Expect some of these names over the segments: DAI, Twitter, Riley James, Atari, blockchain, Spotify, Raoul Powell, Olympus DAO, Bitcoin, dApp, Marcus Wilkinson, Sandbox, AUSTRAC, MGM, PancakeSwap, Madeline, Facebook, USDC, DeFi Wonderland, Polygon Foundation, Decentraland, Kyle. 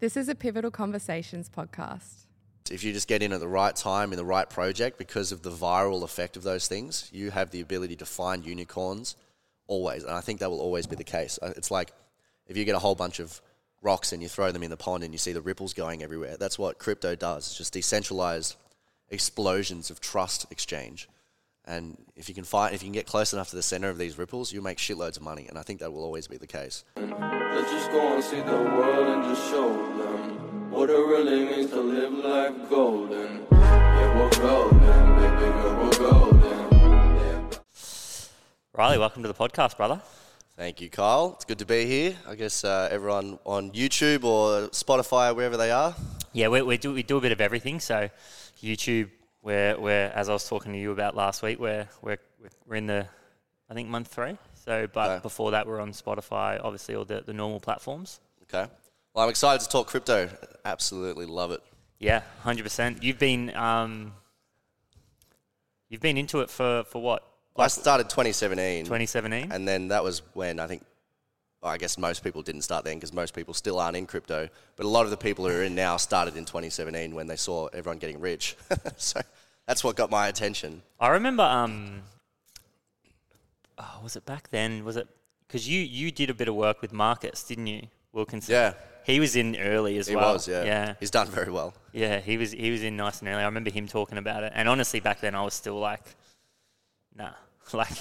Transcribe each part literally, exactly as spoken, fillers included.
This is a Pivotal Conversations podcast. If you just get in at the right time in the right project, because of the viral effect of those things, you have the ability to find unicorns always. And I think that will always be the case. It's like if you get a whole bunch of rocks and you throw them in the pond and you see the ripples going everywhere. That's what crypto does. It's just decentralized explosions of trust exchange. And if you can find, if you can get close enough to the center of these ripples, you'll make shitloads of money. And I think that will always be the case. Let's just go and see the world and just show them what it really means to live life golden. Yeah, we're golden, baby, we're golden. Yeah. Riley, welcome to the podcast, brother. Thank you, Kyle. It's good to be here. I guess uh, everyone on YouTube or Spotify, wherever they are. Yeah, we, we do we do a bit of everything. So YouTube, we're, we're as I was talking to you about last week, we're we're we're in the I think month three. So, but okay. Before that, we're on Spotify, obviously all the the normal platforms. Okay. Well, I'm excited to talk crypto. Absolutely love it. Yeah, one hundred percent. You've been um, you've been into it for for what? I started twenty seventeen. twenty seventeen. And then that was when I think, well, I guess most people didn't start then because most people still aren't in crypto. But a lot of the people who are in now started in twenty seventeen when they saw everyone getting rich. So that's what got my attention. I remember, um, oh, was it back then? Was it, because you, you did a bit of work with Marcus, didn't you, Wilkinson? Yeah. He was in early as he well. He was, yeah. yeah. He's done very well. Yeah, he was, he was in nice and early. I remember him talking about it. And honestly, back then I was still like, nah. Like,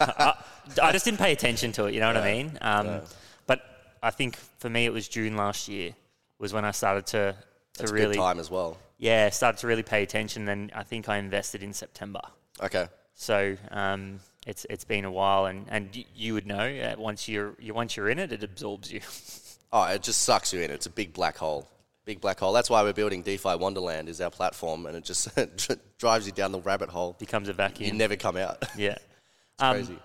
I, I just didn't pay attention to it, you know what yeah, I mean? Um, yeah. But I think for me it was June last year was when I started to, to That's really... That's a good time as well. Yeah, started to really pay attention. Then I think I invested in September. Okay. So um, it's it's been a while and, and y- you would know uh, once, you're, you, once you're in it, it absorbs you. Oh, it just sucks you in. It's a big black hole. Big black hole. That's why we're building DeFi Wonderland is our platform, and it just drives you down the rabbit hole. Becomes a vacuum. You never come out. Yeah. Um, crazy.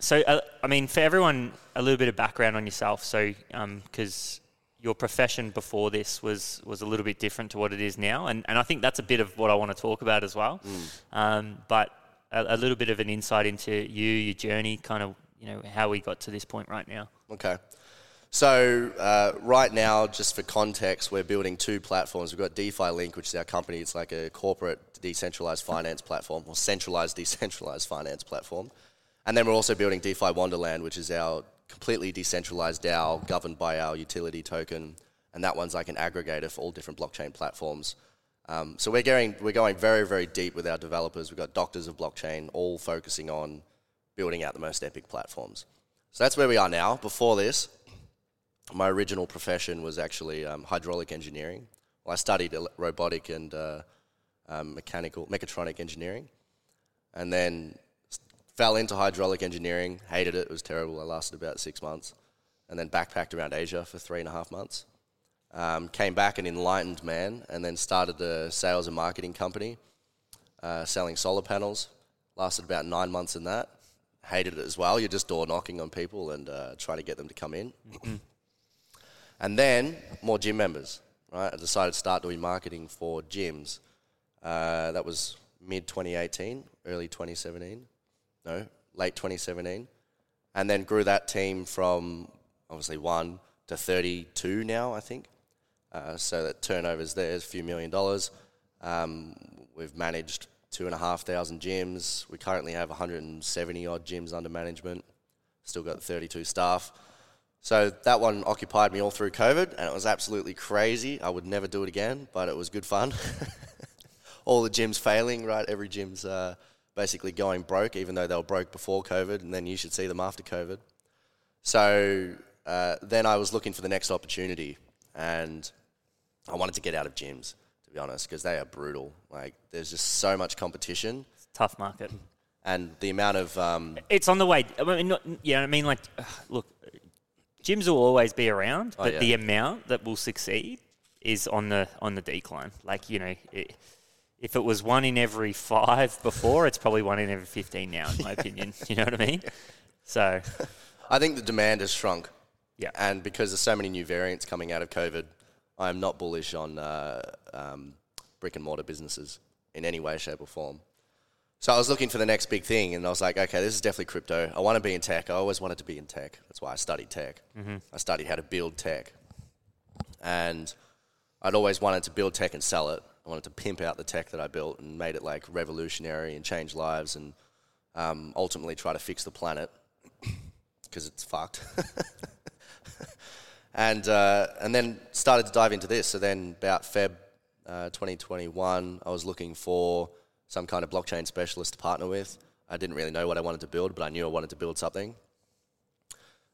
So, uh, I mean, for everyone, a little bit of background on yourself. So, because um, your profession before this was, was a little bit different to what it is now. And, and I think that's a bit of what I want to talk about as well. Mm. Um, but a, a little bit of an insight into you, your journey, kind of, you know, how we got to this point right now. Okay. So, uh, right now, just for context, we're building two platforms. We've got DeFi Link, which is our company. It's like a corporate decentralized finance platform or centralized decentralized finance platform. And then we're also building DeFi Wonderland, which is our completely decentralized DAO governed by our utility token. And that one's like an aggregator for all different blockchain platforms. Um, so we're going we're going very, very deep with our developers. We've got doctors of blockchain all focusing on building out the most epic platforms. So that's where we are now. Before this, my original profession was actually um, hydraulic engineering. Well, I studied el- robotic and uh, um, mechanical, mechatronic engineering. And then... fell into hydraulic engineering, hated it, it was terrible, I lasted about six months, and then backpacked around Asia for three and a half months. Um, came back an enlightened man, and then started a sales and marketing company, uh, selling solar panels, lasted about nine months in that, hated it as well, you're just door knocking on people and uh, trying to get them to come in. And then, more gym members, right, I decided to start doing marketing for gyms. Uh, that was mid twenty eighteen, early twenty seventeen. No, late twenty seventeen, and then grew that team from obviously one to thirty-two now, I think. Uh, so that turnover's there, a few million dollars. Um, we've managed two and a half thousand gyms. We currently have one hundred seventy odd gyms under management. Still got thirty-two staff. So that one occupied me all through COVID, and it was absolutely crazy. I would never do it again, but it was good fun. All the gyms failing, right? Every gym's... Uh, basically going broke, even though they were broke before COVID, and then you should see them after COVID. So uh, then I was looking for the next opportunity, and I wanted to get out of gyms, to be honest, because they are brutal. Like, there's just so much competition. It's a tough market. And the amount of... Um, it's on the way. I mean, not, you know what I mean? Like, uh, look, gyms will always be around, but oh, yeah. the amount that will succeed is on the on the decline. Like, you know... It, If it was one in every five before, it's probably one in every fifteen now, in my yeah. opinion. You know what I mean? So, I think the demand has shrunk. Yeah. And because there's so many new variants coming out of COVID, I'm not bullish on uh, um, brick and mortar businesses in any way, shape or form. So I was looking for the next big thing, and I was like, okay, this is definitely crypto. I want to be in tech. I always wanted to be in tech. That's why I studied tech. Mm-hmm. I studied how to build tech. And... I'd always wanted to build tech and sell it. I wanted to pimp out the tech that I built and made it like revolutionary and change lives and um, ultimately try to fix the planet because it's fucked. and uh, and then started to dive into this. So then about Feb uh, twenty twenty-one, I was looking for some kind of blockchain specialist to partner with. I didn't really know what I wanted to build, but I knew I wanted to build something.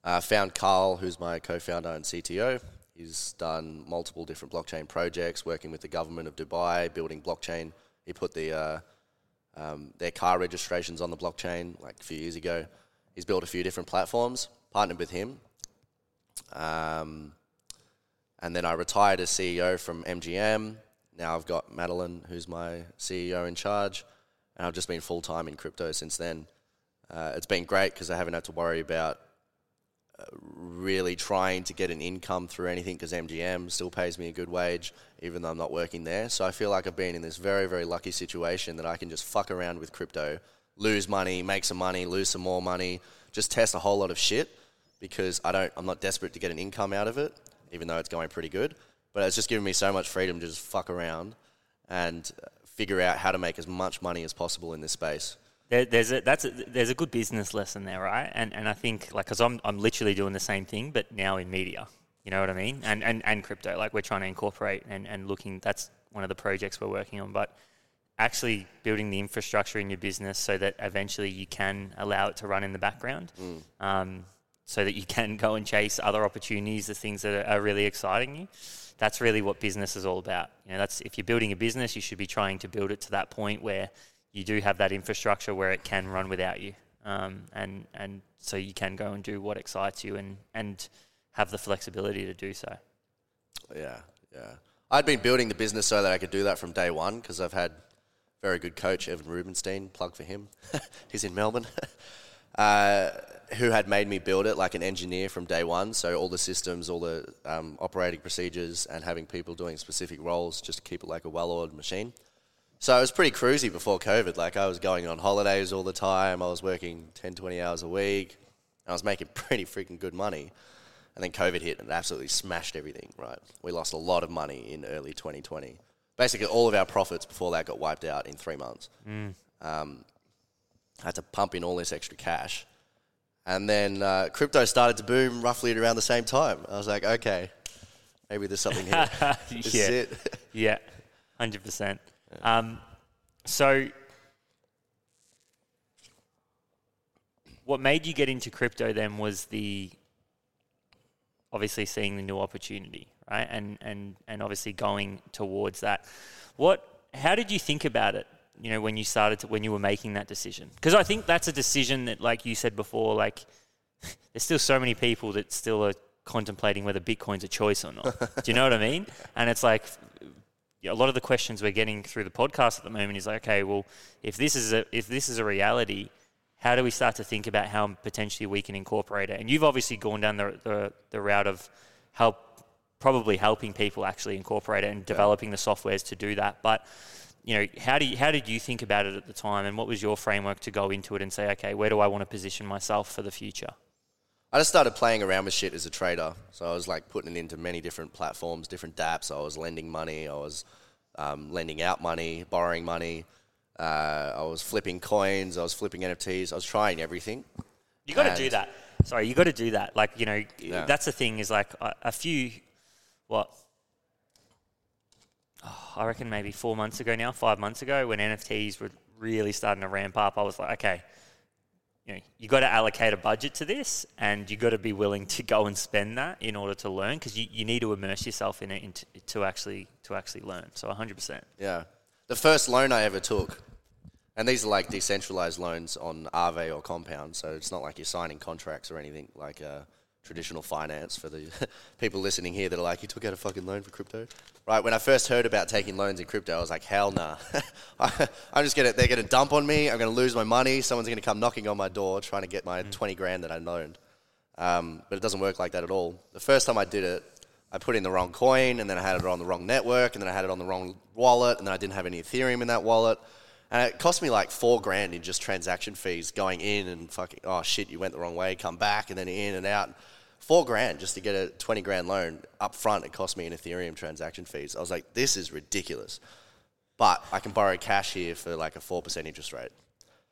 I uh, found Carl, who's my co-founder and C T O. He's done multiple different blockchain projects, working with the government of Dubai, building blockchain. He put the uh, um, their car registrations on the blockchain like a few years ago. He's built a few different platforms, partnered with him. Um, and then I retired as C E O from M G M. Now I've got Madeline, who's my C E O in charge, and I've just been full-time in crypto since then. Uh, it's been great because I haven't had to worry about really trying to get an income through anything because M G M still pays me a good wage even though I'm not working there. So I feel like I've been in this very, very lucky situation that I can just fuck around with crypto, lose money, make some money, lose some more money, just test a whole lot of shit because I don't, I'm not desperate to get an income out of it even though it's going pretty good. But it's just given me so much freedom to just fuck around and figure out how to make as much money as possible in this space. There's a that's a, there's a good business lesson there, right? And and I think like because I'm I'm literally doing the same thing, but now in media, you know what I mean? And and, and crypto, like we're trying to incorporate and, and looking. That's one of the projects we're working on. But actually building the infrastructure in your business so that eventually you can allow it to run in the background, mm. um, so that you can go and chase other opportunities, the things that are, are really exciting you. That's really what business is all about. You know, that's if you're building a business, you should be trying to build it to that point where you do have that infrastructure where it can run without you. Um, and and so you can go and do what excites you and, and have the flexibility to do so. Yeah, yeah. I'd been building the business so that I could do that from day one because I've had very good coach, Evan Rubenstein, plug for him. He's in Melbourne. uh, who had made me build it like an engineer from day one. So all the systems, all the um, operating procedures and having people doing specific roles just to keep it like a well-oiled machine. So I was pretty cruisy before COVID. Like I was going on holidays all the time. I was working ten, twenty hours a week. And I was making pretty freaking good money. And then COVID hit and it absolutely smashed everything, right? We lost a lot of money in early twenty twenty. Basically all of our profits before that got wiped out in three months. Mm. Um, I had to pump in all this extra cash. And then uh, crypto started to boom roughly at around the same time. I was like, okay, maybe there's something here. This yeah. is it. Yeah, one hundred percent. Um, so what made you get into crypto then was the, obviously seeing the new opportunity, right? And, and, and obviously going towards that. What, how did you think about it? You know, when you started to, when you were making that decision, because I think that's a decision that, like you said before, like there's still so many people that still are contemplating whether Bitcoin's a choice or not. Do you know what I mean? And it's like, a lot of the questions we're getting through the podcast at the moment is like, okay, well, if this is a if this is a reality, how do we start to think about how potentially we can incorporate it? And you've obviously gone down the the, the route of help, probably helping people actually incorporate it and developing yeah. the softwares to do that. But you know, how do you, how did you think about it at the time, and what was your framework to go into it and say, okay, where do I want to position myself for the future? I just started playing around with shit as a trader. So I was like putting it into many different platforms, different dApps. I was lending money. I was um, lending out money, borrowing money. Uh, I was flipping coins. I was flipping N F Ts. I was trying everything. You got to do that. Sorry, you got to do that. Like, you know, yeah. that's the thing is like a, a few, what? Oh, I reckon maybe four months ago now, five months ago when N F Ts were really starting to ramp up, I was like, okay, you know, you got to allocate a budget to this and you got to be willing to go and spend that in order to learn because you, you need to immerse yourself in it in t- to actually to actually learn. So one hundred percent. Yeah. The first loan I ever took, and these are like decentralized loans on Aave or Compound, so it's not like you're signing contracts or anything like uh, traditional finance for the people listening here that are like, you took out a fucking loan for crypto? Right, when I first heard about taking loans in crypto, I was like, hell nah. I, I'm just gonna, they're gonna dump on me, I'm gonna lose my money, someone's gonna come knocking on my door trying to get my mm. twenty grand that I loaned. Um, but it doesn't work like that at all. The first time I did it, I put in the wrong coin, and then I had it on the wrong network, and then I had it on the wrong wallet, and then I didn't have any Ethereum in that wallet. And it cost me like four grand in just transaction fees, going in and fucking, oh shit, you went the wrong way, come back, and then in and out. four grand just to get a twenty grand loan up front. It cost me an Ethereum transaction fees. I was like, this is ridiculous. But I can borrow cash here for like a four percent interest rate.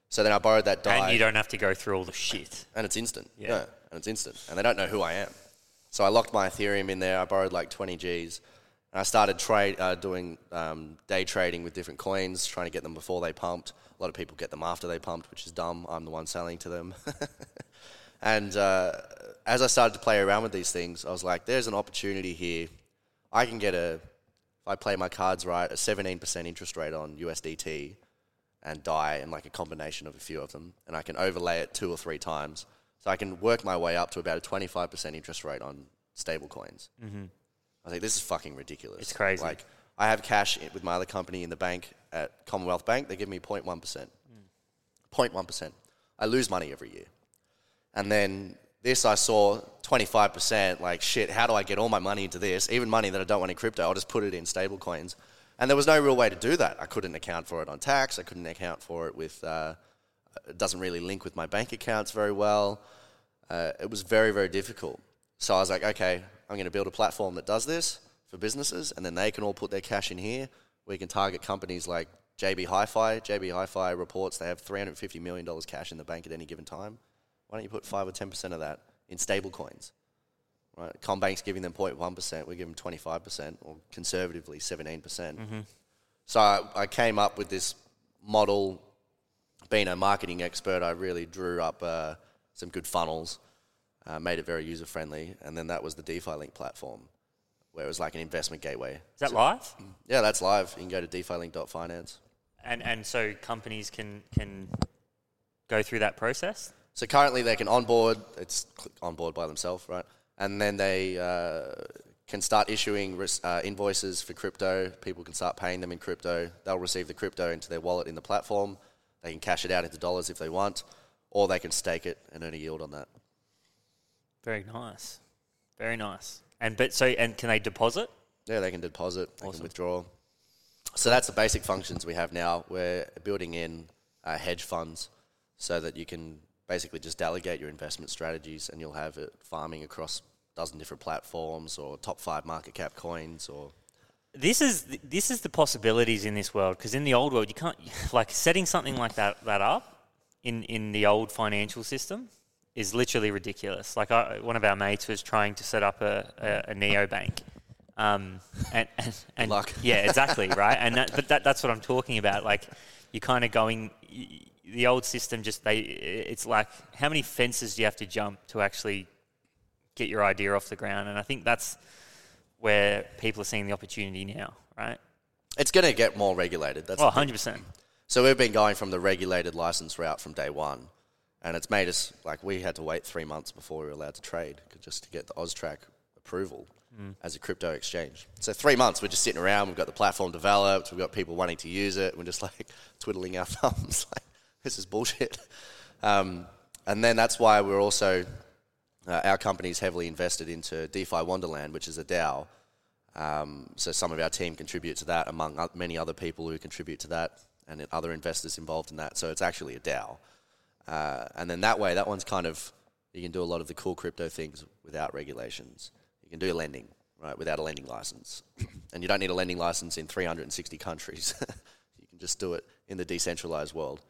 So then I borrowed that D A I. And you don't have to go through all the shit. And it's instant. Yeah. No, and it's instant. And they don't know who I am. So I locked my Ethereum in there. I borrowed like twenty G's. And I started trade, uh, doing um, day trading with different coins, trying to get them before they pumped. A lot of people get them after they pumped, which is dumb. I'm the one selling to them. And uh, as I started to play around with these things, I was like, there's an opportunity here. I can get a, if I play my cards right, a seventeen percent interest rate on U S D T and D A I and like a combination of a few of them. And I can overlay it two or three times. So I can work my way up to about a twenty-five percent interest rate on stable coins. Mm-hmm. I was like, this is fucking ridiculous. It's crazy. Like, I have cash with my other company in the bank at Commonwealth Bank. They give me zero point one percent. Mm. zero point one percent. I lose money every year. And then this I saw twenty-five percent. Like, shit, how do I get all my money into this? Even money that I don't want in crypto, I'll just put it in stable coins. And there was no real way to do that. I couldn't account for it on tax. I couldn't account for it with... Uh, it doesn't really link with my bank accounts very well. Uh, it was very, very difficult. So I was like, okay... I'm going to build a platform that does this for businesses, and then they can all put their cash in here. We can target companies like J B Hi-Fi. J B Hi-Fi reports they have three hundred fifty million dollars cash in the bank at any given time. Why don't you put five or ten percent of that in stable coins? Right? Combank's giving them zero point one percent. We give them twenty-five percent, or conservatively seventeen percent. Mm-hmm. So I, I came up with this model. Being a marketing expert, I really drew up uh, some good funnels. Uh, made it very user-friendly, and then that was the DeFi Link platform, where it was like an investment gateway. Is that so, live? Yeah, that's live. You can go to defilink dot finance. And and so companies can can go through that process? So currently they can onboard. It's onboard by themselves, right? And then they uh, can start issuing res- uh, invoices for crypto. People can start paying them in crypto. They'll receive the crypto into their wallet in the platform. They can cash it out into dollars if they want, or they can stake it and earn a yield on that. Very nice, very nice. And but so and can they deposit? Yeah, they can deposit. They awesome. Can withdraw. So that's the basic functions we have now. We're building in uh, hedge funds so that you can basically just delegate your investment strategies, and you'll have it farming across a dozen different platforms or top five market cap coins. Or this is this is the possibilities in this world, because in the old world you can't, like, setting something like that that up in in the old financial system is literally ridiculous. Like, I, one of our mates was trying to set up a, a, a neobank. Um, and, and, and luck. Yeah, exactly, right? And that, but that, that's what I'm talking about. Like, you're kind of going, the old system just, they, it's like, how many fences do you have to jump to actually get your idea off the ground? And I think that's where people are seeing the opportunity now, right? It's going to get more regulated. That's oh, one hundred percent. So we've been going from the regulated license route from day one. And it's made us, like, we had to wait three months before we were allowed to trade just to get the AUSTRAC approval mm. as a crypto exchange. So three months, we're just sitting around, we've got the platform developed, we've got people wanting to use it, we're just, like, twiddling our thumbs, like, this is bullshit. Um, and then that's why we're also, uh, our company's heavily invested into DeFi Wonderland, which is a DAO. Um, so some of our team contribute to that, among many other people who contribute to that, and other investors involved in that. So it's actually a DAO. Uh, and then that way, that one's kind of, you can do a lot of the cool crypto things without regulations. You can do lending, right, without a lending license. And you don't need a lending license in three hundred sixty countries. You can just do it in the decentralized world.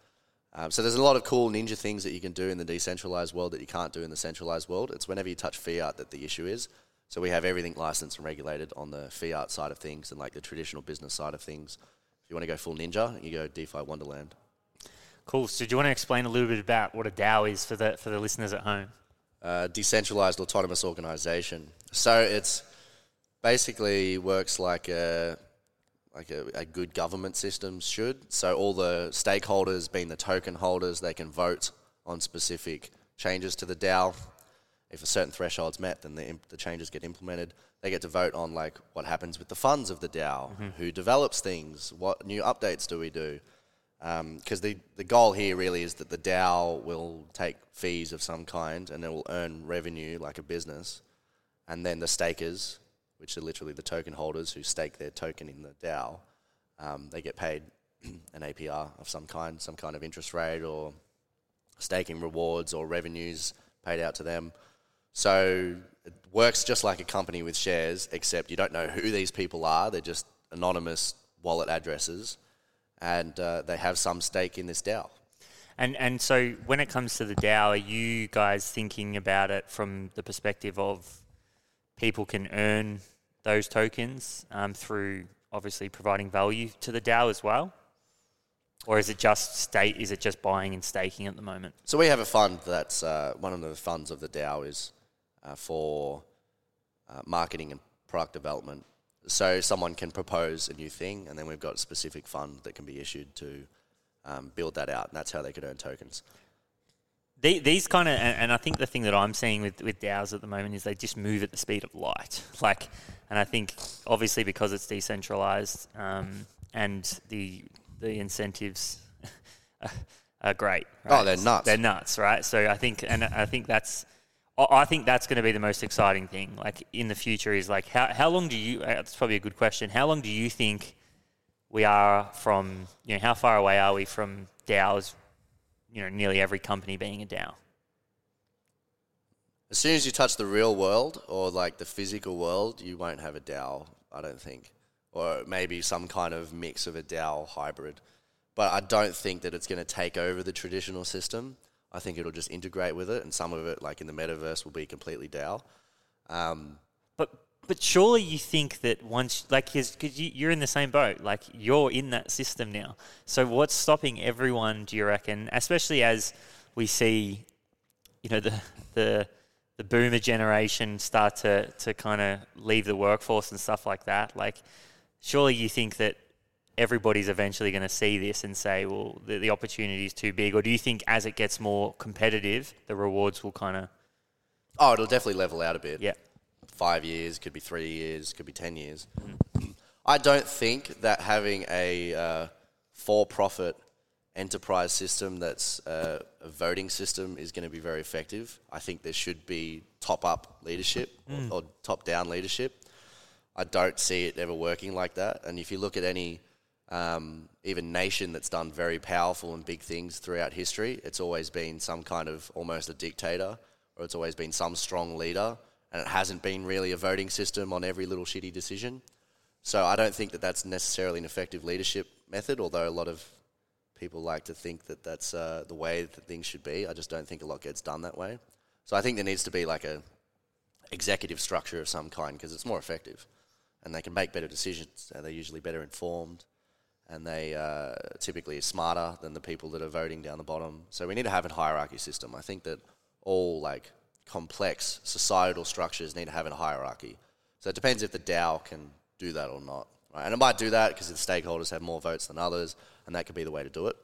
Um, so there's a lot of cool ninja things that you can do in the decentralized world that you can't do in the centralized world. It's whenever you touch fiat that the issue is. So we have everything licensed and regulated on the fiat side of things and like the traditional business side of things. If you want to go full ninja, you go DeFi Wonderland. Cool. So do you want to explain a little bit about what a DAO is for the for the listeners at home? Uh, decentralized autonomous organization. So it's basically works like a like a, a good government system should. So all the stakeholders, being the token holders, they can vote on specific changes to the DAO. If a certain threshold's met, then the imp- the changes get implemented. They get to vote on like what happens with the funds of the DAO, mm-hmm. who develops things, what new updates do we do. Because um, the, the goal here really is that the DAO will take fees of some kind and it will earn revenue like a business. And then the stakers, which are literally the token holders who stake their token in the DAO, um, they get paid an A P R of some kind, some kind of interest rate or staking rewards or revenues paid out to them. So it works just like a company with shares, except you don't know who these people are. They're just anonymous wallet addresses, and uh, they have some stake in this DAO. And and so when it comes to the DAO, are you guys thinking about it from the perspective of people can earn those tokens um, through obviously providing value to the DAO as well? Or is it just state? Is it just buying and staking at the moment? So we have a fund that's uh, one of the funds of the DAO is uh, for uh, marketing and product development. So someone can propose a new thing, and then we've got a specific fund that can be issued to um, build that out, and that's how they could earn tokens. The, these kind of, and, and I think the thing that I'm seeing with, with DAOs at the moment is they just move at the speed of light. Like, and I think obviously because it's decentralized um, and the the incentives are great. Right? Oh, they're nuts. They're nuts, right? So I think, and I think that's, I think that's going to be the most exciting thing. Like in the future is like, how how long do you? That's probably a good question. How long do you think we are from? You know, how far away are we from DAOs? You know, nearly every company being a DAO. As soon as you touch the real world or like the physical world, you won't have a DAO, I don't think. Or maybe some kind of mix of a DAO hybrid. But I don't think that it's going to take over the traditional system. I think it'll just integrate with it, and some of it, like in the metaverse, will be completely DAO. Um, but but surely you think that once, like, because you, you're in the same boat, like you're in that system now. So what's stopping everyone, do you reckon? Especially as we see, you know, the the the boomer generation start to to kind of leave the workforce and stuff like that, like. Surely you think that everybody's eventually going to see this and say, well, the, the opportunity is too big? Or do you think as it gets more competitive, the rewards will kind of... Oh, it'll definitely level out a bit. Yeah. Five years, could be three years, could be ten years. Mm. I don't think that having a uh, for-profit enterprise system that's uh, a voting system is going to be very effective. I think there should be top-up leadership mm. or, or top-down leadership. I don't see it ever working like that. And if you look at any um, even nation that's done very powerful and big things throughout history, it's always been some kind of almost a dictator, or it's always been some strong leader, and it hasn't been really a voting system on every little shitty decision. So I don't think that that's necessarily an effective leadership method, although a lot of people like to think that that's uh, the way that things should be. I just don't think a lot gets done that way. So I think there needs to be like a executive structure of some kind, because it's more effective. And they can make better decisions, and they're usually better informed, and they uh, typically are smarter than the people that are voting down the bottom. So we need to have a hierarchy system. I think that all like complex societal structures need to have a hierarchy. So it depends if the DAO can do that or not. Right? And it might do that because the stakeholders have more votes than others, and that could be the way to do it.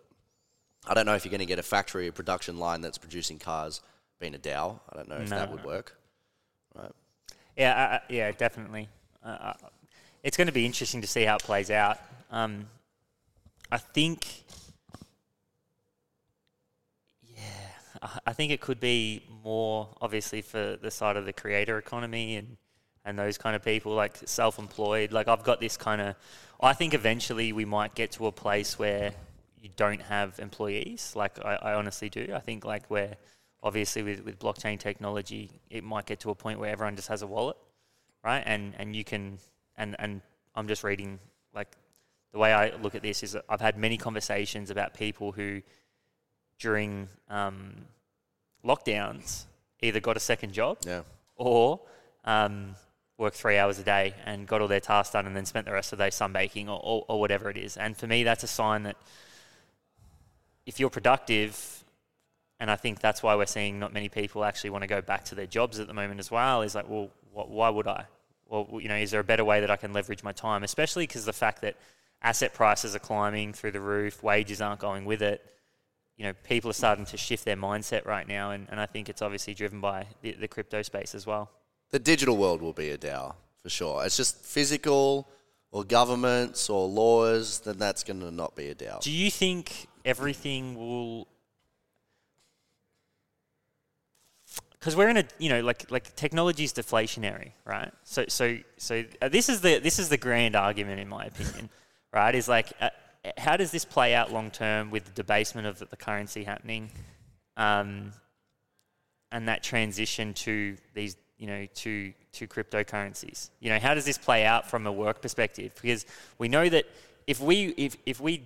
I don't know if you're going to get a factory or production line that's producing cars being a DAO. I don't know if no, that would no. work. Right? Yeah, uh, yeah, definitely. Uh, it's going to be interesting to see how it plays out. Um, I think, yeah, I think it could be more obviously for the side of the creator economy and, and those kind of people, like self-employed. Like I've got this kind of, I think eventually we might get to a place where you don't have employees. Like I, I honestly do. I think like where obviously with, with blockchain technology, it might get to a point where everyone just has a wallet. Right, and and you can and and I'm just reading, like the way I look at this is that I've had many conversations about people who during um, lockdowns either got a second job yeah. or um, worked three hours a day and got all their tasks done and then spent the rest of the day sunbaking or, or, or whatever it is. And for me, that's a sign that if you're productive. And I think that's why we're seeing not many people actually want to go back to their jobs at the moment as well. Is like, well, wh- why would I? Well, you know, is there a better way that I can leverage my time? Especially because the fact that asset prices are climbing through the roof, wages aren't going with it. You know, people are starting to shift their mindset right now. And, and I think it's obviously driven by the, the crypto space as well. The digital world will be a DAO for sure. It's just physical or governments or laws, then that's going to not be a DAO. Do you think everything will... Because we're in a, you know, like like technology is deflationary, right? So so so this is the this is the grand argument in my opinion, right? Is like, uh, how does this play out long term with the debasement of the currency happening, um, and that transition to these, you know, to to cryptocurrencies? You know, how does this play out from a work perspective? Because we know that if we if if we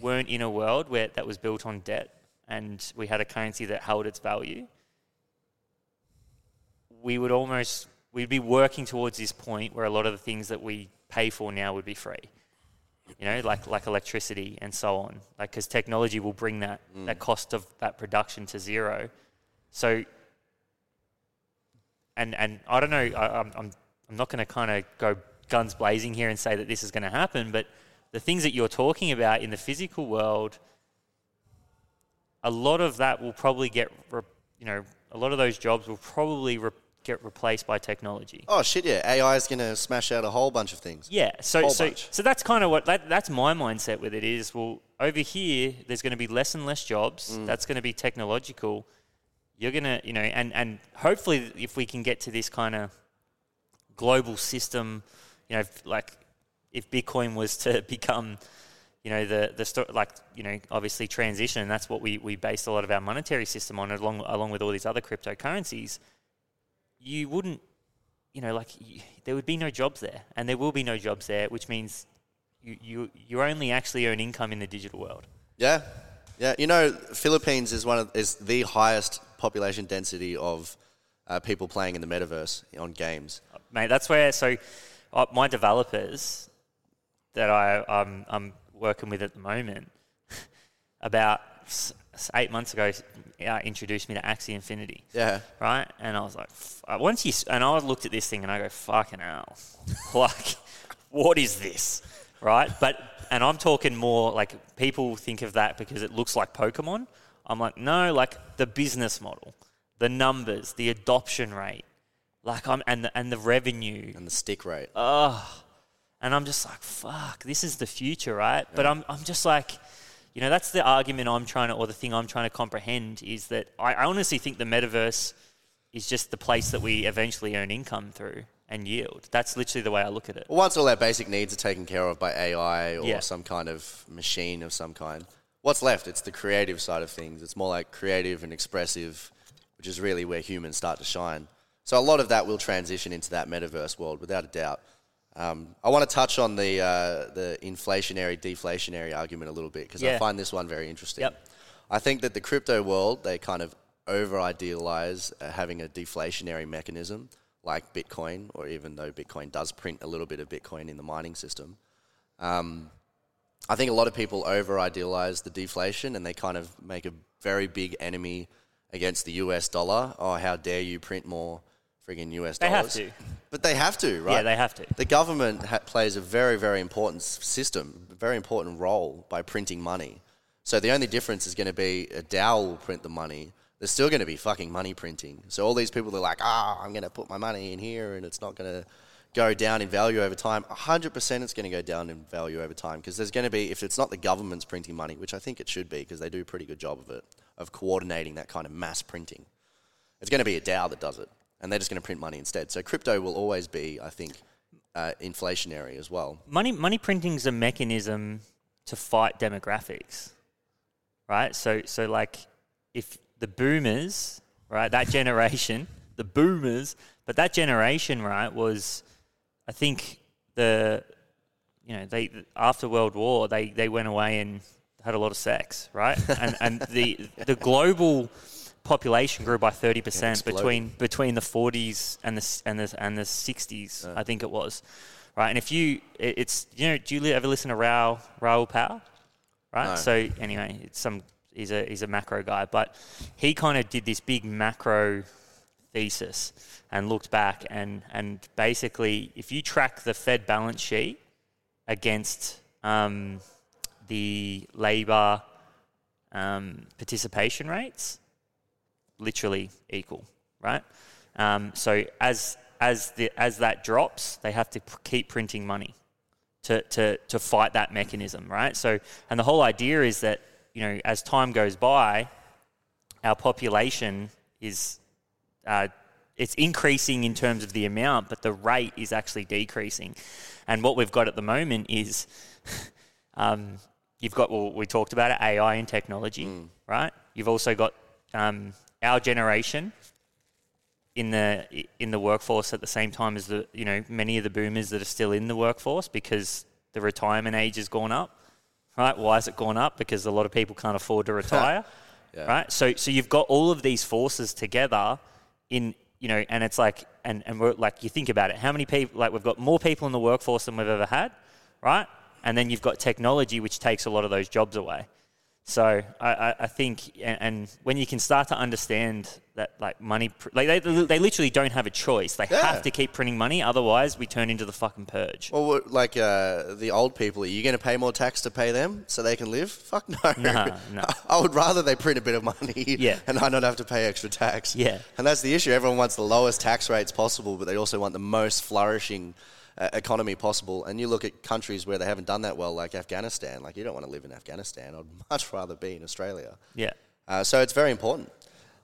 weren't in a world where that was built on debt and we had a currency that held its value, we would almost we'd be working towards this point where a lot of the things that we pay for now would be free. You know, like like electricity and so on. Like, because technology will bring that mm. that cost of that production to zero. So, and and I don't know. I, I'm I'm I'm not going to kind of go guns blazing here and say that this is going to happen. But the things that you're talking about in the physical world, a lot of that will probably get, re- you know, a lot of those jobs will probably re- get replaced by technology. Oh shit, yeah. A I is going to smash out a whole bunch of things. Yeah, so whole so bunch. so that's kind of what that, that's my mindset with it is, well, over here there's going to be less and less jobs. Mm. That's going to be technological. You're going to, you know, and and hopefully if we can get to this kind of global system, you know, if, like if Bitcoin was to become, you know, the the sto- like, you know, obviously transition, and that's what we we based a lot of our monetary system on, along along with all these other cryptocurrencies. You wouldn't, you know, like you, there would be no jobs there, and there will be no jobs there, which means you you you only actually earn income in the digital world. Yeah, yeah. You know, Philippines is one of is the highest population density of uh, people playing in the metaverse on games. Mate, that's where. So, uh, my developers that I um, I'm working with at the moment, about eight months ago, uh, introduced me to Axie Infinity. Yeah. Right? And I was like, f- once you, s- and I looked at this thing and I go, fucking hell. Like, what is this? Right? But, and I'm talking more like people think of that because it looks like Pokemon. I'm like, no, like the business model, the numbers, the adoption rate, like I'm, and the, and the revenue. And the stick rate. Oh. And I'm just like, fuck, this is the future, right? Yeah. But I'm, I'm just like, you know, that's the argument I'm trying to, or the thing I'm trying to comprehend is that I, I honestly think the metaverse is just the place that we eventually earn income through and yield. That's literally the way I look at it. Well, once all our basic needs are taken care of by A I or yeah. some kind of machine of some kind, what's left? It's the creative side of things. It's more like creative and expressive, which is really where humans start to shine. So a lot of that will transition into that metaverse world, without a doubt. Um, I want to touch on the uh, the inflationary, deflationary argument a little bit because yeah. I find this one very interesting. Yep. I think that the crypto world, they kind of over-idealize uh, having a deflationary mechanism like Bitcoin, or even though Bitcoin does print a little bit of Bitcoin in the mining system. Um, I think a lot of people over-idealize the deflation and they kind of make a very big enemy against the U S dollar. Oh, how dare you print more friggin' U S dollars. They have to. But they have to, right? Yeah, they have to. The government ha- plays a very, very important system, a very important role by printing money. So the only difference is going to be a DAO will print the money. There's still going to be fucking money printing. So all these people that are like, ah, oh, I'm going to put my money in here and it's not going to go down in value over time. one hundred percent it's going to go down in value over time because there's going to be, if it's not the government's printing money, which I think it should be because they do a pretty good job of it, of coordinating that kind of mass printing. It's going to be a DAO that does it. And they're just going to print money instead. So crypto will always be, I think, uh, inflationary as well. Money money printing is a mechanism to fight demographics, right? So so like if the boomers, right, that generation, the boomers, but that generation, right, was, I think the, you know, they after World War they they went away and had a lot of sex, right? and and the the global population grew by thirty percent between between the forties and the and the and the sixties, yeah. I think it was, right? And if you, it, it's you know, do you ever listen to Raoul Raoul Powell, right? No. So anyway, it's some he's a he's a macro guy, but he kind of did this big macro thesis and looked back and and basically, if you track the Fed balance sheet against um, the labor um, participation rates. Literally equal, right? Um, so as as the as that drops, they have to pr- keep printing money to to to fight that mechanism, right? So and the whole idea is that, you know, as time goes by, our population is uh, it's increasing in terms of the amount, but the rate is actually decreasing. And what we've got at the moment is um, you've got well, we talked about it, A I and technology, mm. right? You've also got um, our generation in the in the workforce at the same time as the you know many of the boomers that are still in the workforce because the retirement age has gone up, right? Why has it gone up? Because a lot of people can't afford to retire, yeah. right? So so you've got all of these forces together in you know, and it's like and and we're like you think about it, how many people like we've got more people in the workforce than we've ever had, right? And then you've got technology which takes a lot of those jobs away. So I, I think, and, and when you can start to understand that, like money, like they they literally don't have a choice. They yeah. have to keep printing money, otherwise we turn into the fucking purge. Well, like uh, the old people, are you going to pay more tax to pay them so they can live? Fuck no. No, no. I would rather they print a bit of money yeah. and I not have to pay extra tax. Yeah, and that's the issue. Everyone wants the lowest tax rates possible, but they also want the most flourishing economy possible. And you look at countries where they haven't done that well, like Afghanistan. Like, you don't want to live in Afghanistan. I'd much rather be in Australia. Yeah. Uh, so it's very important.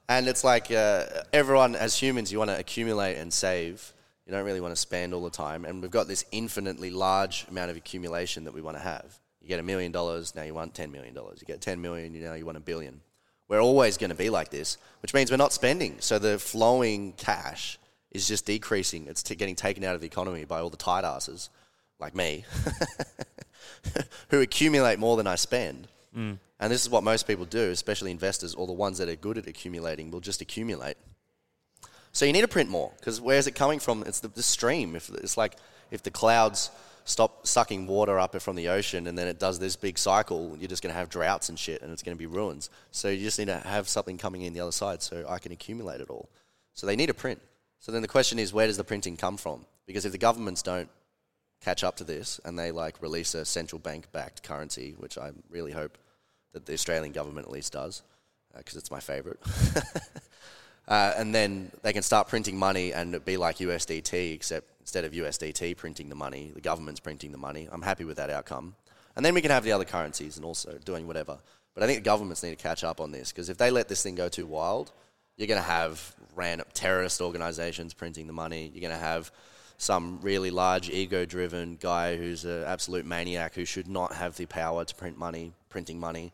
And it's like uh, everyone, as humans, you want to accumulate and save. You don't really want to spend all the time. And we've got this infinitely large amount of accumulation that we want to have. You get a million dollars, now you want ten million dollars. You get ten million, now you want a billion. We're always going to be like this, which means we're not spending. So the flowing cash is just decreasing. It's t- getting taken out of the economy by all the tight asses like me who accumulate more than I spend. Mm. And this is what most people do, especially investors or the ones that are good at accumulating will just accumulate. So you need to print more because where is it coming from? It's the, the stream. If it's like if the clouds stop sucking water up from the ocean and then it does this big cycle, you're just going to have droughts and shit and it's going to be ruins. So you just need to have something coming in the other side so I can accumulate it all. So they need to print. So then the question is, where does the printing come from? Because if the governments don't catch up to this and they like release a central bank-backed currency, which I really hope that the Australian government at least does, because uh, it's my favourite, uh, and then they can start printing money and it'd be like U S D T, except instead of U S D T printing the money, the government's printing the money. I'm happy with that outcome. And then we can have the other currencies and also doing whatever. But I think the governments need to catch up on this, because if they let this thing go too wild, you're going to have random terrorist organisations printing the money. You're going to have some really large ego-driven guy who's an absolute maniac who should not have the power to print money, printing money.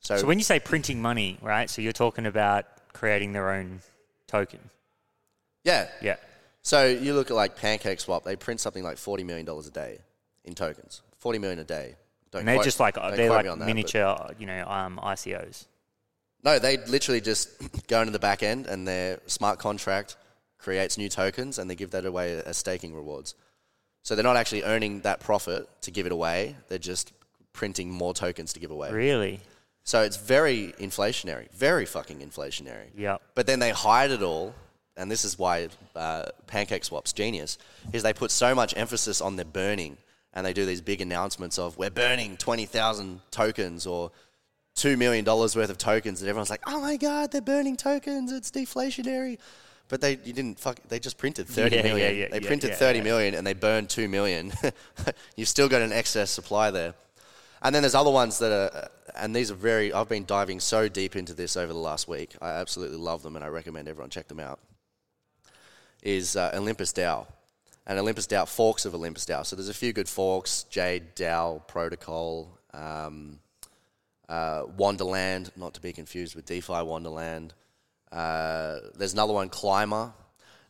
So, so when you say printing money, right, so you're talking about creating their own token. Yeah. Yeah. So you look at like Pancake Swap, they print something like forty million dollars a day in tokens, forty million dollars a day. Don't and they're quote, just like, they're like that, miniature, but, you know, um, I C Os. No, they literally just go into the back end and their smart contract creates new tokens and they give that away as staking rewards. So they're not actually earning that profit to give it away. They're just printing more tokens to give away. Really? So it's very inflationary, very fucking inflationary. Yeah. But then they hide it all, and this is why uh, Pancake Swap's genius, is they put so much emphasis on their burning and they do these big announcements of, we're burning twenty thousand tokens or two million dollars worth of tokens, and everyone's like, oh my God, they're burning tokens, it's deflationary. But they you didn't fuck, they just printed thirty yeah, million. Yeah, yeah, they yeah, printed yeah, thirty yeah. million and they burned two million. You've still got an excess supply there. And then there's other ones that are, and these are very, I've been diving so deep into this over the last week. I absolutely love them and I recommend everyone check them out. Is uh, Olympus DAO. And Olympus DAO, forks of Olympus DAO. So there's a few good forks, Jade DAO Protocol, um, Uh, Wonderland, not to be confused with DeFi Wonderland. Uh, there's another one, Climber.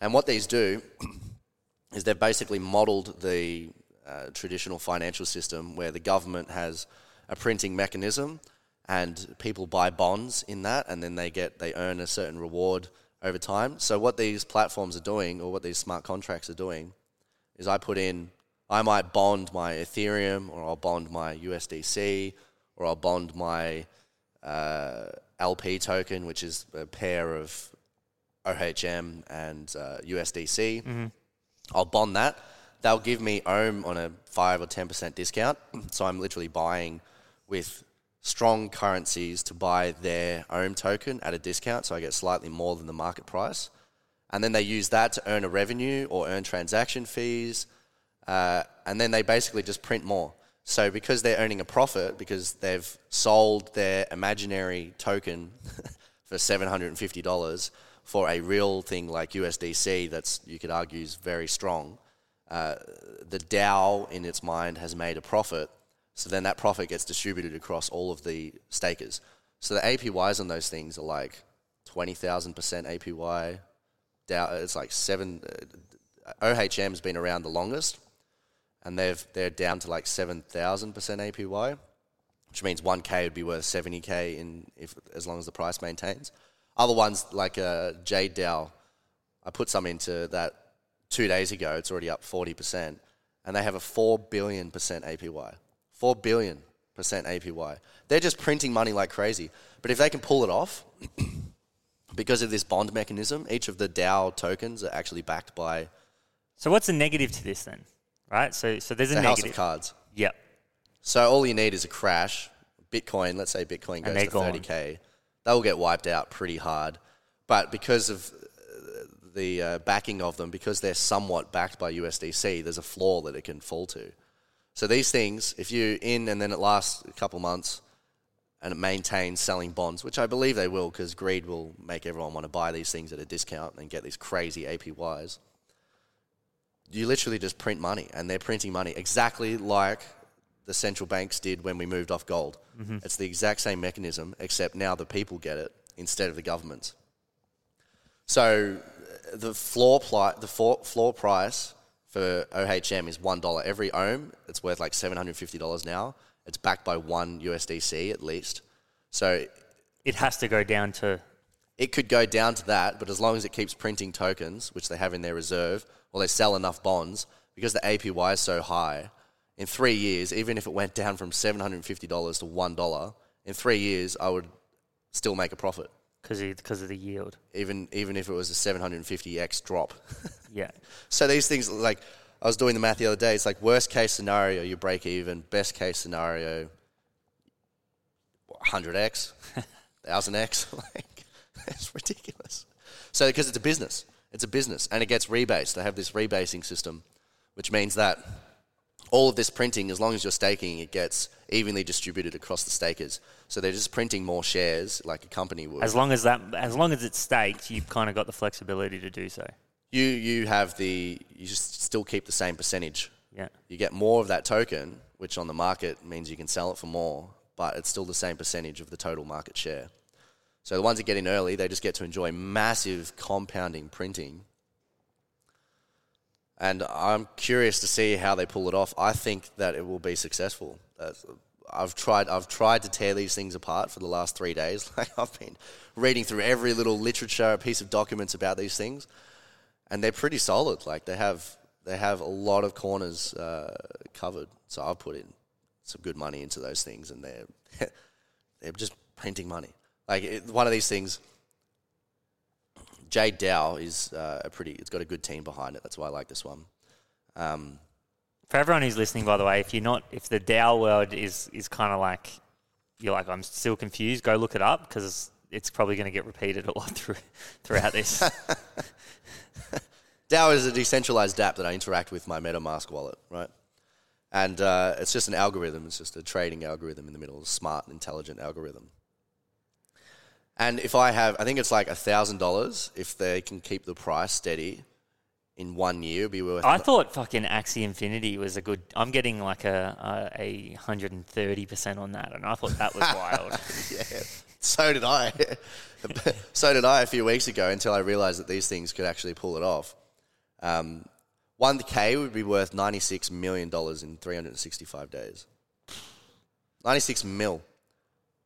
And what these do is they've basically modelled the uh, traditional financial system where the government has a printing mechanism and people buy bonds in that and then they get they earn a certain reward over time. So what these platforms are doing or what these smart contracts are doing is I put in, I might bond my Ethereum or I'll bond my U S D C or I'll bond my uh, L P token, which is a pair of O H M and uh, U S D C. Mm-hmm. I'll bond that. They'll give me O H M on a five or ten percent discount. So I'm literally buying with strong currencies to buy their O H M token at a discount, so I get slightly more than the market price. And then they use that to earn a revenue or earn transaction fees. Uh, and then they basically just print more. So because they're earning a profit, because they've sold their imaginary token for seven hundred fifty dollars for a real thing like U S D C that's, you could argue, is very strong, uh, the DAO in its mind has made a profit. So then that profit gets distributed across all of the stakers. So the A P Ys on those things are like twenty thousand percent A P Y, DAO, it's like seven. Uh, O H M has been around the longest, and they've they're down to like seven thousand percent A P Y, which means one k would be worth seventy k in if as long as the price maintains. Other ones like uh, Jade DAO, I put some into that two days ago. It's already up forty percent, and they have a four billion percent A P Y. Four billion percent A P Y. They're just printing money like crazy. But if they can pull it off. Because of this bond mechanism, each of the DAO tokens are actually backed by. So what's the negative to this then, right? So so there's a, a negative. House of cards. Yep. So all you need is a crash. Bitcoin, let's say Bitcoin goes to gone. thirty K. They'll get wiped out pretty hard. But because of the uh, backing of them, because they're somewhat backed by U S D C, there's a floor that it can fall to. So these things, if you're in and then it lasts a couple months, and it maintains selling bonds, which I believe they will because greed will make everyone want to buy these things at a discount and get these crazy A P Ys. You literally just print money, and they're printing money exactly like the central banks did when we moved off gold. Mm-hmm. It's the exact same mechanism, except now the people get it instead of the governments. So the floor, pli- the for- floor price for O H M is one dollar. Every ohm, it's worth like seven hundred fifty dollars now. It's backed by one U S D C at least. So it has to go down to... It could go down to that, but as long as it keeps printing tokens, which they have in their reserve, or they sell enough bonds, because the A P Y is so high, in three years, even if it went down from seven hundred fifty dollars to one dollar, in three years, I would still make a profit. Because of the yield. Even even if it was a seven hundred fifty x drop. Yeah. So these things, like... I was doing the math the other day. It's like worst case scenario, you break even. Best case scenario, one hundred x, one thousand x. Like, it's ridiculous. So because it's a business. It's a business. And it gets rebased. They have this rebasing system, which means that all of this printing, as long as you're staking, it gets evenly distributed across the stakers. So they're just printing more shares like a company would. As long as, that, as, long as it's staked, you've kind of got the flexibility to do so. You you have the you just still keep the same percentage. Yeah. You get more of that token, which on the market means you can sell it for more, but it's still the same percentage of the total market share. So the ones that get in early, they just get to enjoy massive compounding printing. And I'm curious to see how they pull it off. I think that it will be successful. That's, I've tried I've tried to tear these things apart for the last three days. Like I've been reading through every little literature, piece of documents about these things. And they're pretty solid. Like they have, they have a lot of corners uh, covered. So I've put in some good money into those things, and they're they're just printing money. Like it, one of these things, Jade DAO is uh, a pretty. It's got a good team behind it. That's why I like this one. Um, For everyone who's listening, by the way, if you're not, if the DAO world is is kind of like you're like I'm still confused, go look it up because it's probably going to get repeated a lot through throughout this. DAO is a decentralized app that I interact with my MetaMask wallet, right? And uh, it's just an algorithm. It's just a trading algorithm in the middle, a smart, intelligent algorithm. And if I have, I think it's like one thousand dollars, if they can keep the price steady in one year, it'd be worth I thought fucking Axie Infinity was a good, I'm getting like a, a one hundred thirty percent on that, and I thought that was wild. Yeah, so did I. So did I a few weeks ago until I realized that these things could actually pull it off. Um, one K would be worth ninety-six million dollars in three hundred sixty-five days. ninety-six mil.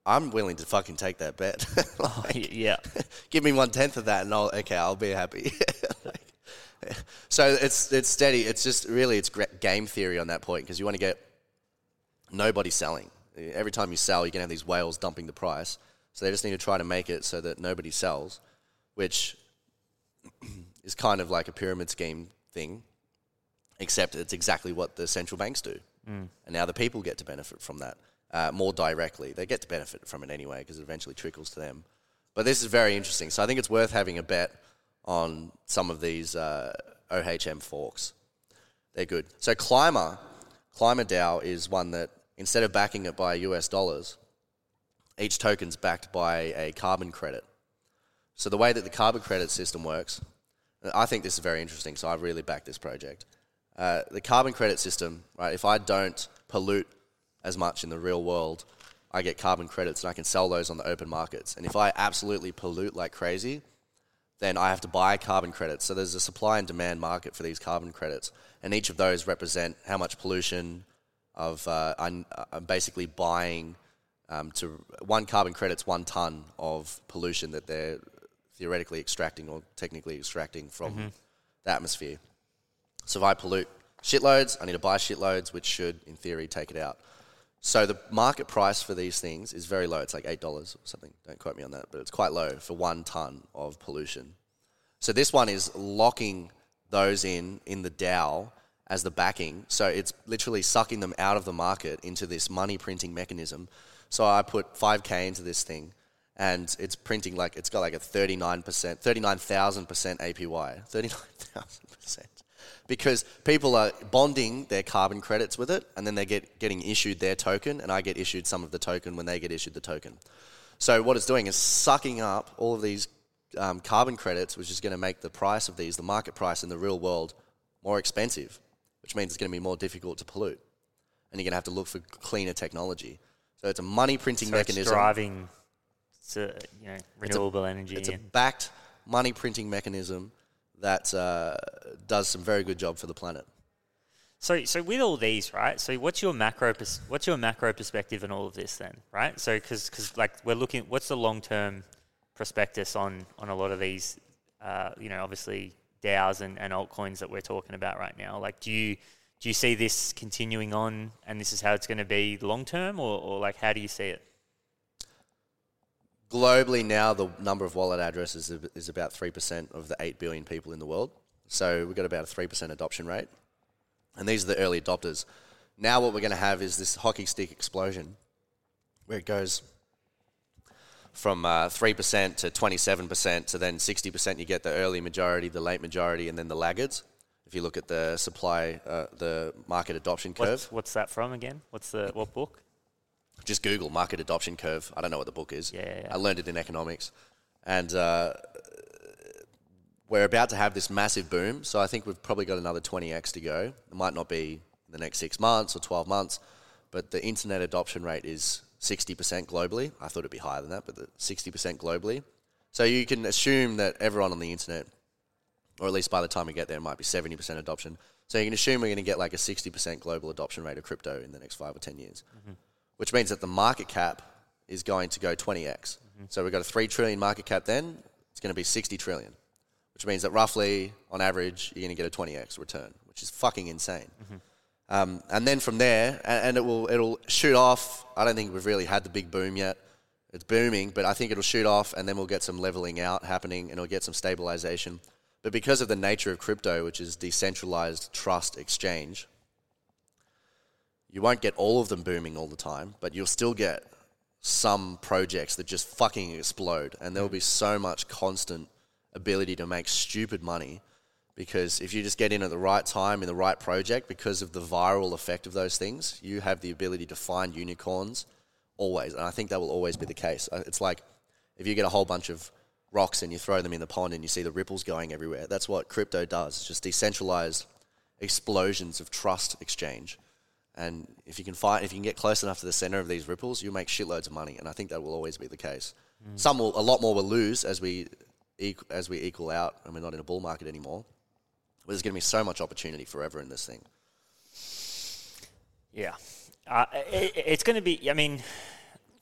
I'm willing to fucking take that bet. Like, oh, yeah. Give me one-tenth of that and I'll, okay, I'll be happy. Like, yeah. So it's it's steady. It's just really, it's game theory on that point because you want to get nobody selling. Every time you sell, you're going to have these whales dumping the price. So they just need to try to make it so that nobody sells, which is kind of like a pyramid scheme thing, except it's exactly what the central banks do. Mm. And now the people get to benefit from that uh, more directly. They get to benefit from it anyway because it eventually trickles to them. But this is very interesting. So I think it's worth having a bet on some of these uh, O H M forks. They're good. So Climber, Climber DAO is one that instead of backing it by U S dollars, each token's backed by a carbon credit. So the way that the carbon credit system works, I think this is very interesting, so I really back this project. Uh, the carbon credit system, right? If I don't pollute as much in the real world, I get carbon credits and I can sell those on the open markets. And if I absolutely pollute like crazy, then I have to buy carbon credits. So there's a supply and demand market for these carbon credits, and each of those represent how much pollution of uh, I'm, I'm basically buying um, to one carbon credit's one ton of pollution that they're theoretically extracting or technically extracting from mm-hmm. the atmosphere. So if I pollute shitloads, I need to buy shitloads, which should, in theory, take it out. So the market price for these things is very low. It's like eight dollars or something. Don't quote me on that, but it's quite low for one ton of pollution. So this one is locking those in, in the DAO as the backing. So it's literally sucking them out of the market into this money printing mechanism. So I put five K into this thing, and it's printing like, it's got like a thirty-nine percent, thirty-nine thousand percent A P Y, thirty-nine thousand percent. Because people are bonding their carbon credits with it, and then they get getting issued their token, and I get issued some of the token when they get issued the token. So what it's doing is sucking up all of these um, carbon credits, which is going to make the price of these, the market price in the real world, more expensive, which means it's going to be more difficult to pollute. And you're going to have to look for cleaner technology. So it's a money printing so mechanism. It's driving to, you know, renewable it's a, energy. It's a backed money printing mechanism that uh, does some very good job for the planet. So, so with all these, right? So, what's your macro? Pers- what's your macro perspective in all of this, then, right? So, because, because like we're looking, what's the long term prospectus on on a lot of these? Uh, you know, obviously DAOs and, and altcoins that we're talking about right now. Like, do you do you see this continuing on, and this is how it's going to be long term, or, or like how do you see it? Globally now, the number of wallet addresses is about three percent of the eight billion people in the world. So we've got about a three percent adoption rate. And these are the early adopters. Now what we're going to have is this hockey stick explosion where it goes from uh, three percent to twenty-seven percent to then sixty percent. You get the early majority, the late majority, and then the laggards. If you look at the supply, uh, the market adoption curve. What's, what's that from again? What's the what book? Just Google market adoption curve. I don't know what the book is. Yeah, yeah, yeah. I learned it in economics. And uh, we're about to have this massive boom. So I think we've probably got another twenty x to go. It might not be in the next six months or twelve months, but the internet adoption rate is sixty percent globally. I thought it'd be higher than that, but the sixty percent globally. So you can assume that everyone on the internet, or at least by the time we get there, it might be seventy percent adoption. So you can assume we're going to get like a sixty percent global adoption rate of crypto in the next five or ten years. Mm-hmm. Which means that the market cap is going to go twenty x. Mm-hmm. So we've got a three trillion market cap then. It's going to be sixty trillion, which means that roughly, on average, you're going to get a twenty x return, which is fucking insane. Mm-hmm. Um, and then from there, and, and it will it'll shoot off. I don't think we've really had the big boom yet. It's booming, but I think it'll shoot off, and then we'll get some leveling out happening, and it'll get some stabilization. But because of the nature of crypto, which is decentralized trust exchange, you won't get all of them booming all the time, but you'll still get some projects that just fucking explode. And there'll be so much constant ability to make stupid money, because if you just get in at the right time in the right project, because of the viral effect of those things, you have the ability to find unicorns always. And I think that will always be the case. It's like if you get a whole bunch of rocks and you throw them in the pond and you see the ripples going everywhere. That's what crypto does. It's just decentralized explosions of trust exchange. And if you can find, if you can get close enough to the center of these ripples, you'll make shitloads of money. And I think that will always be the case. Mm. Some will, a lot more will lose as we equal, as we equal out, and we're not in a bull market anymore. But there's going to be so much opportunity forever in this thing. Yeah, uh, it, it's going to be. I mean,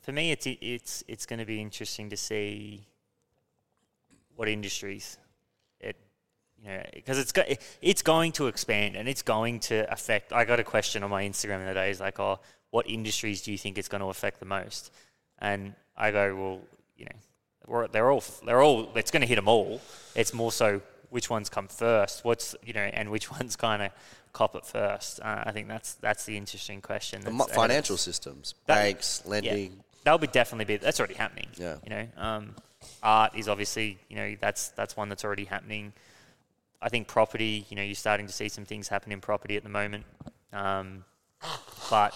for me, it's it's it's going to be interesting to see what industries. You know, because it's, go- it's going to expand and it's going to affect. I got a question on my Instagram the other day. It's like, oh, what industries do you think it's going to affect the most? And I go, well, you know, we're, they're all, they're all, it's going to hit them all. It's more so which ones come first, what's, you know, and which ones kind of cop it first. Uh, I think that's that's the interesting question. The financial systems, banks, that, lending. Yeah, that'll be definitely be, that's already happening. Yeah. You know, um, art is obviously, you know, that's that's one that's already happening. I think property, you know, you're starting to see some things happen in property at the moment. Um, but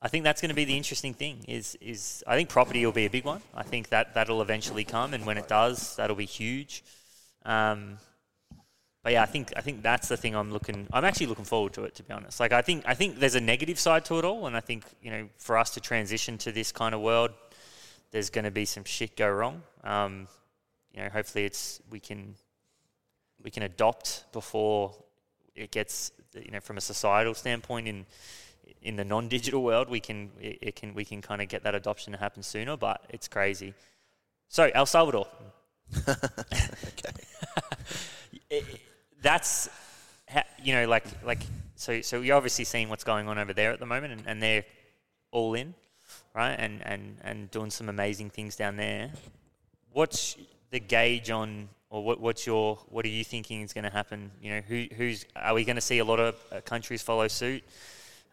I think that's going to be the interesting thing is, is I think property will be a big one. I think that that'll eventually come. And when it does, that'll be huge. Um, but yeah, I think, I think that's the thing I'm looking, I'm actually looking forward to it, to be honest. Like I think, I think there's a negative side to it all. And I think, you know, for us to transition to this kind of world, there's going to be some shit go wrong. Um, you know, hopefully it's we can we can adopt before it gets, you know, from a societal standpoint in in the non-digital world, we can it, it can we can kind of get that adoption to happen sooner, but it's crazy. So El Salvador. Okay. That's, you know, like like so so you're obviously seeing what's going on over there at the moment, and, and they're all in, right? And, and and doing some amazing things down there. What's the gauge on, or what what's your what are you thinking is going to happen? You know, who who's are we going to see a lot of uh, countries follow suit?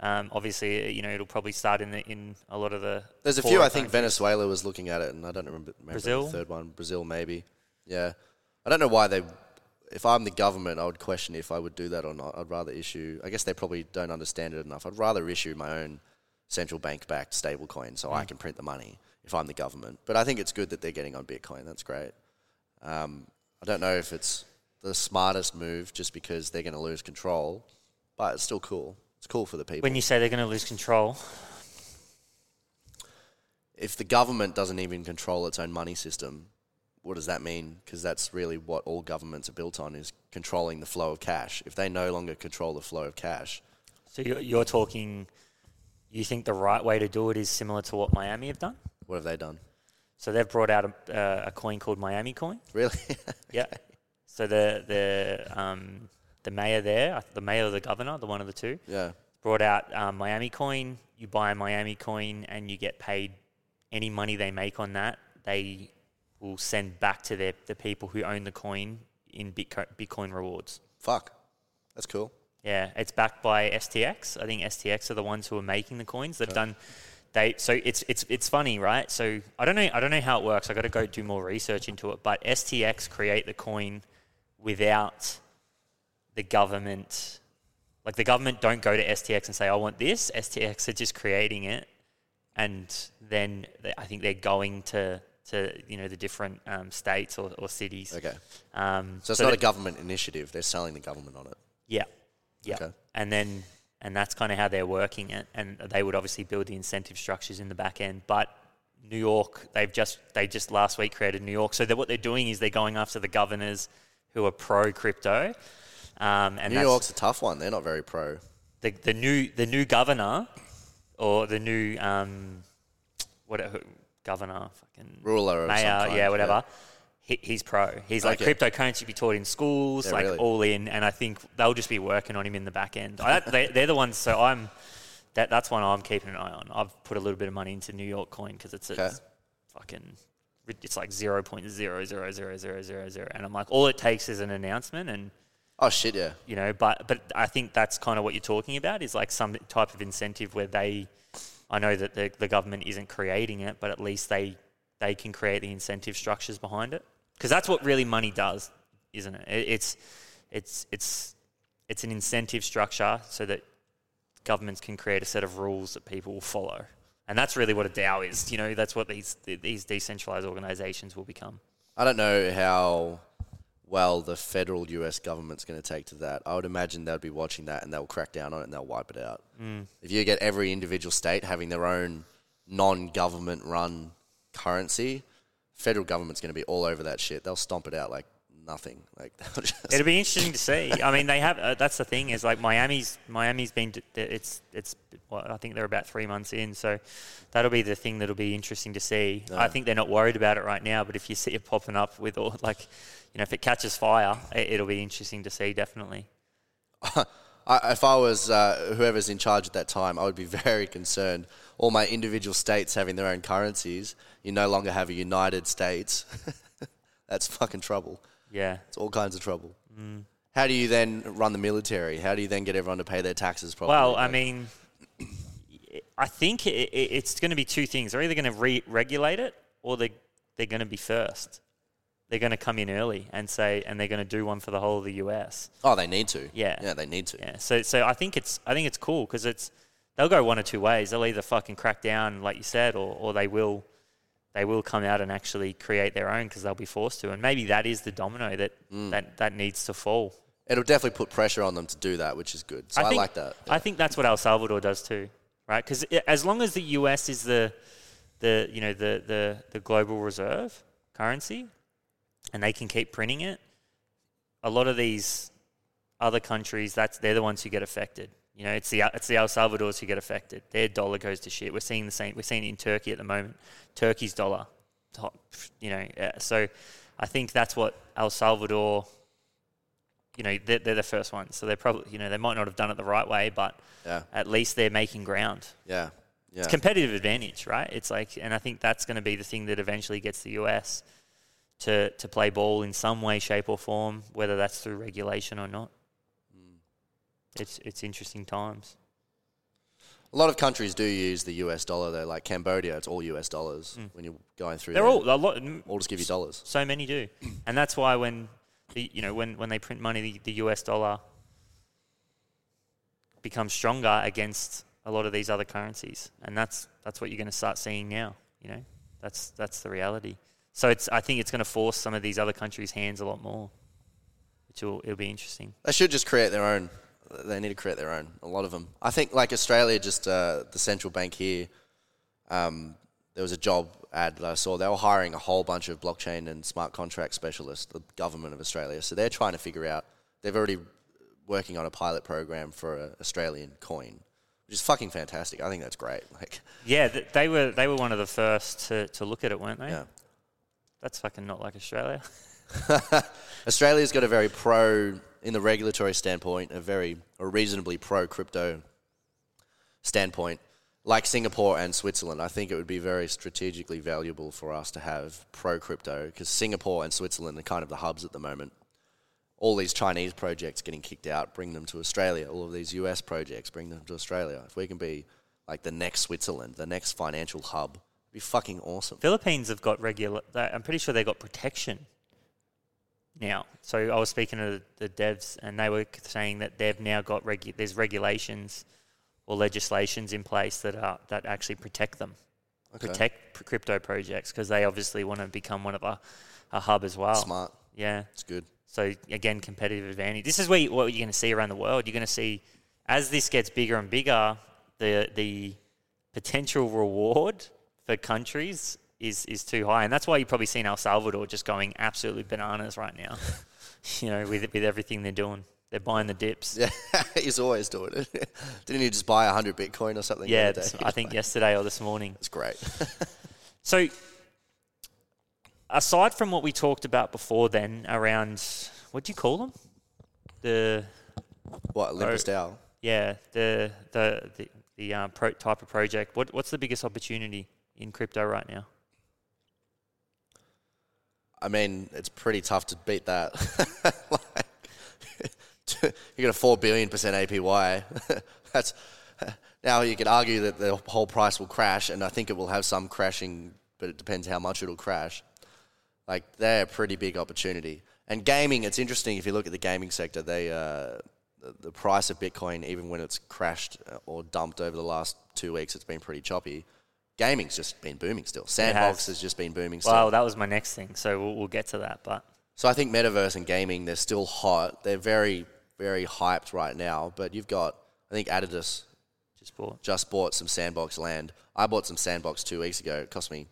Um, obviously, you know, it'll probably start in the, in a lot of the. There's a few. I think countries. Venezuela was looking at it, and I don't remember, remember Brazil? the third one. Brazil, maybe. Yeah, I don't know why they. If I'm the government, I would question if I would do that or not. I'd rather issue. I guess they probably don't understand it enough. I'd rather issue my own central bank-backed stablecoin so mm. I can print the money if I'm the government. But I think it's good that they're getting on Bitcoin. That's great. Um, I don't know if it's the smartest move just because they're going to lose control, but it's still cool. It's cool for the people. When you say they're going to lose control? If the government doesn't even control its own money system, what does that mean? Because that's really what all governments are built on, is controlling the flow of cash. If they no longer control the flow of cash. So you're, you're talking, you think the right way to do it is similar to what Miami have done? What have they done? So they've brought out a, uh, a coin called Miami Coin. Really? Yeah. So the... the um, The mayor there, the mayor or the governor, the one of the two, yeah, brought out um, Miami Coin. You buy a Miami Coin and you get paid any money they make on that. They will send back to their, the people who own the coin in Bitcoin, Bitcoin rewards. Fuck. That's cool. Yeah, it's backed by S T X. I think S T X are the ones who are making the coins. They've okay. done... They so it's it's it's funny, right? So I don't know I don't know how it works. I got to go do more research into it. But S T X create the coin without... the government, like the government don't go to S T X and say, I want this. S T X are just creating it. And then they, I think they're going to, to you know, the different um, states or, or cities. Okay. Um, so it's so not a government initiative. They're selling the government on it. Yeah. Yeah. Okay. And then, and that's kind of how they're working it. And they would obviously build the incentive structures in the back end. But New York, they've just, they just last week created New York. So that what they're doing is they're going after the governors who are pro crypto. Um, and New York's a tough one. They're not very pro. The the new the new governor, or the new um, what who, governor fucking ruler, mayor, yeah, whatever. Yeah. He, he's pro. He's like okay. Cryptocurrency be taught in schools, yeah, like really. All in. And I think they'll just be working on him in the back end. I, they, they're the ones. So I'm that that's one I'm keeping an eye on. I've put a little bit of money into New York Coin because it's, okay. it's fucking. It's like zero point zero zero zero zero zero zero, and I'm like, all it takes is an announcement and. Oh, shit, yeah. You know, but but I think that's kind of what you're talking about is like some type of incentive where they, I know that the, the government isn't creating it, but at least they, they can create the incentive structures behind it. Because that's what really money does, isn't it? it? It's it's it's it's an incentive structure so that governments can create a set of rules that people will follow. And that's really what a DAO is. You know, that's what these these decentralized organizations will become. I don't know how... well, the federal U S government's going to take to that. I would imagine they'll be watching that and they'll crack down on it and they'll wipe it out. Mm. If you get every individual state having their own non-government run currency, federal government's going to be all over that shit. They'll stomp it out like nothing. Like just it'll be interesting to see. I mean, they have. Uh, that's the thing is like Miami's. Miami's been. It's it's. Well, I think they're about three months in, so that'll be the thing that'll be interesting to see. No. I think they're not worried about it right now, but if you see it popping up with all like. You know, if it catches fire, it'll be interesting to see, definitely. I, if I was uh, whoever's in charge at that time, I would be very concerned. All my individual states having their own currencies, you no longer have a United States. That's fucking trouble. Yeah. It's all kinds of trouble. Mm. How do you then run the military? How do you then get everyone to pay their taxes properly? Well, I mean, I think it, it, it's going to be two things. They're either going to re-regulate it or they, they're going to be first. They're going to come in early and say, and they're going to do one for the whole of the U S. Oh, they need to. Yeah, yeah, they need to. Yeah, so so I think it's I think it's cool because it's they'll go one or two ways. They'll either fucking crack down, like you said, or or they will they will come out and actually create their own because they'll be forced to. And maybe that is the domino that mm. that that needs to fall. It'll definitely put pressure on them to do that, which is good. So I, think, I like that. Yeah. I think that's what El Salvador does too, right? Because as long as the U S is the the you know the the the global reserve currency. and they can keep printing it, a lot of these other countries, that's they're the ones who get affected. You know, it's the it's the El Salvador's who get affected. Their dollar goes to shit. We're seeing the same. We're seeing it in Turkey at the moment. Turkey's dollar, top, you know. Yeah. So, I think that's what El Salvador. You know, they're, they're the first ones, so they're probably, you know, they might not have done it the right way, but yeah. at least they're making ground. Yeah, yeah. It's competitive advantage, right? It's like, and I think that's going to be the thing that eventually gets the U S to to play ball in some way, shape, or form, whether that's through regulation or not. It's it's interesting times. A lot of countries do use the U S dollar, though. Like Cambodia, it's all U S dollars mm. when you're going through. They're there. all a lot. All just give you dollars. So many do, and that's why when the, you know when, when they print money, the, the U S dollar becomes stronger against a lot of these other currencies, and that's that's what you're going to start seeing now. You know, that's that's the reality. So it's I think it's going to force some of these other countries' hands a lot more, which will it'll be interesting. They should just create their own. They need to create their own, a lot of them. I think, like, Australia, just uh, the central bank here, um, there was a job ad that I saw. They were hiring a whole bunch of blockchain and smart contract specialists, the government of Australia. So they're trying to figure out, they've already working on a pilot program for an Australian coin, which is fucking fantastic. I think that's great. Like, Yeah, th- they were they were one of the first to, to look at it, weren't they? Yeah. That's fucking not like Australia. Australia's got a very pro... in the regulatory standpoint, a very a reasonably pro-crypto standpoint, like Singapore and Switzerland. I think it would be very strategically valuable for us to have pro-crypto, because Singapore and Switzerland are kind of the hubs at the moment. All these Chinese projects getting kicked out, bring them to Australia. All of these U S projects, bring them to Australia. If we can be like the next Switzerland, the next financial hub, it'd be fucking awesome. Philippines have got regular... I'm pretty sure they got protection now. So I was speaking to the devs, and they were saying that they've now got regu- there's regulations or legislations in place that are that actually protect them, okay. protect p- crypto projects, because they obviously want to become one of a, a hub as well. Smart, yeah, it's good. So again, competitive advantage. This is where you, what you're going to see around the world. You're going to see, as this gets bigger and bigger, the the potential reward for countries is is too high, and that's why you've probably seen El Salvador just going absolutely bananas right now. You know, with with everything they're doing, they're buying the dips. Yeah, he's always doing it. Didn't he just buy a hundred Bitcoin or something? Yeah, this, I think like, yesterday or this morning. It's great. So, aside from what we talked about before, then around what do you call them? The what Olympus DAO? Yeah, the the the, the uh, pro type of project. What what's the biggest opportunity in crypto right now? I mean, it's pretty tough to beat that. Like, you got a four billion percent A P Y. That's now you could argue that the whole price will crash, and I think it will have some crashing, but it depends how much it'll crash. Like, they're a pretty big opportunity. And gaming, it's interesting if you look at the gaming sector. They uh, the, the price of Bitcoin, even when it's crashed or dumped over the last two weeks, it's been pretty choppy. Gaming's just been booming still. Sandbox has. has just been booming still. Well, that was my next thing, so we'll, we'll get to that. But so I think metaverse and gaming, they're still hot. They're very, very hyped right now. But you've got, I think Adidas just bought just bought some Sandbox land. I bought some Sandbox two weeks ago. It cost me.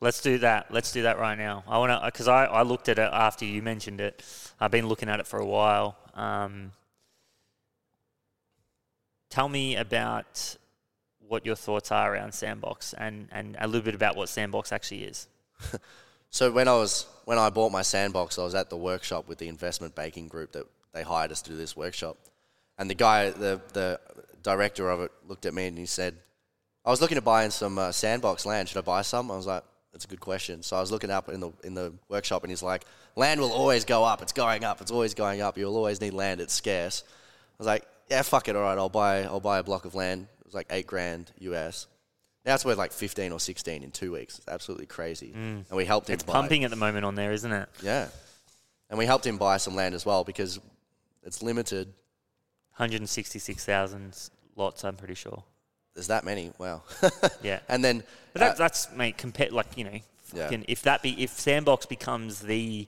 Let's do that. Let's do that right now. I want to, because I, I looked at it after you mentioned it. I've been looking at it for a while. Um, tell me about what your thoughts are around Sandbox, and, and a little bit about what Sandbox actually is. So when I was when I bought my Sandbox, I was at the workshop with the investment banking group that they hired us to do this workshop, and the guy, the the director of it, looked at me and he said, "I was looking to buy in some uh, Sandbox land. Should I buy some?" I was like, "That's a good question." So I was looking up in the in the workshop, and he's like, "Land will always go up. It's going up. It's always going up. You'll always need land. It's scarce." I was like, "Yeah, fuck it. All right, I'll buy I'll buy a block of land." It was like eight grand U S. Now it's worth like fifteen or sixteen in two weeks. It's absolutely crazy. Mm. And we helped him it's buy. It's pumping at the moment on there, isn't it? Yeah. And we helped him buy some land as well, because it's limited. one hundred sixty-six thousand lots, I'm pretty sure. There's that many. Wow. Yeah. And then... But that, uh, that's, mate, compared, like, you know, fucking, yeah. if that be, if Sandbox becomes the...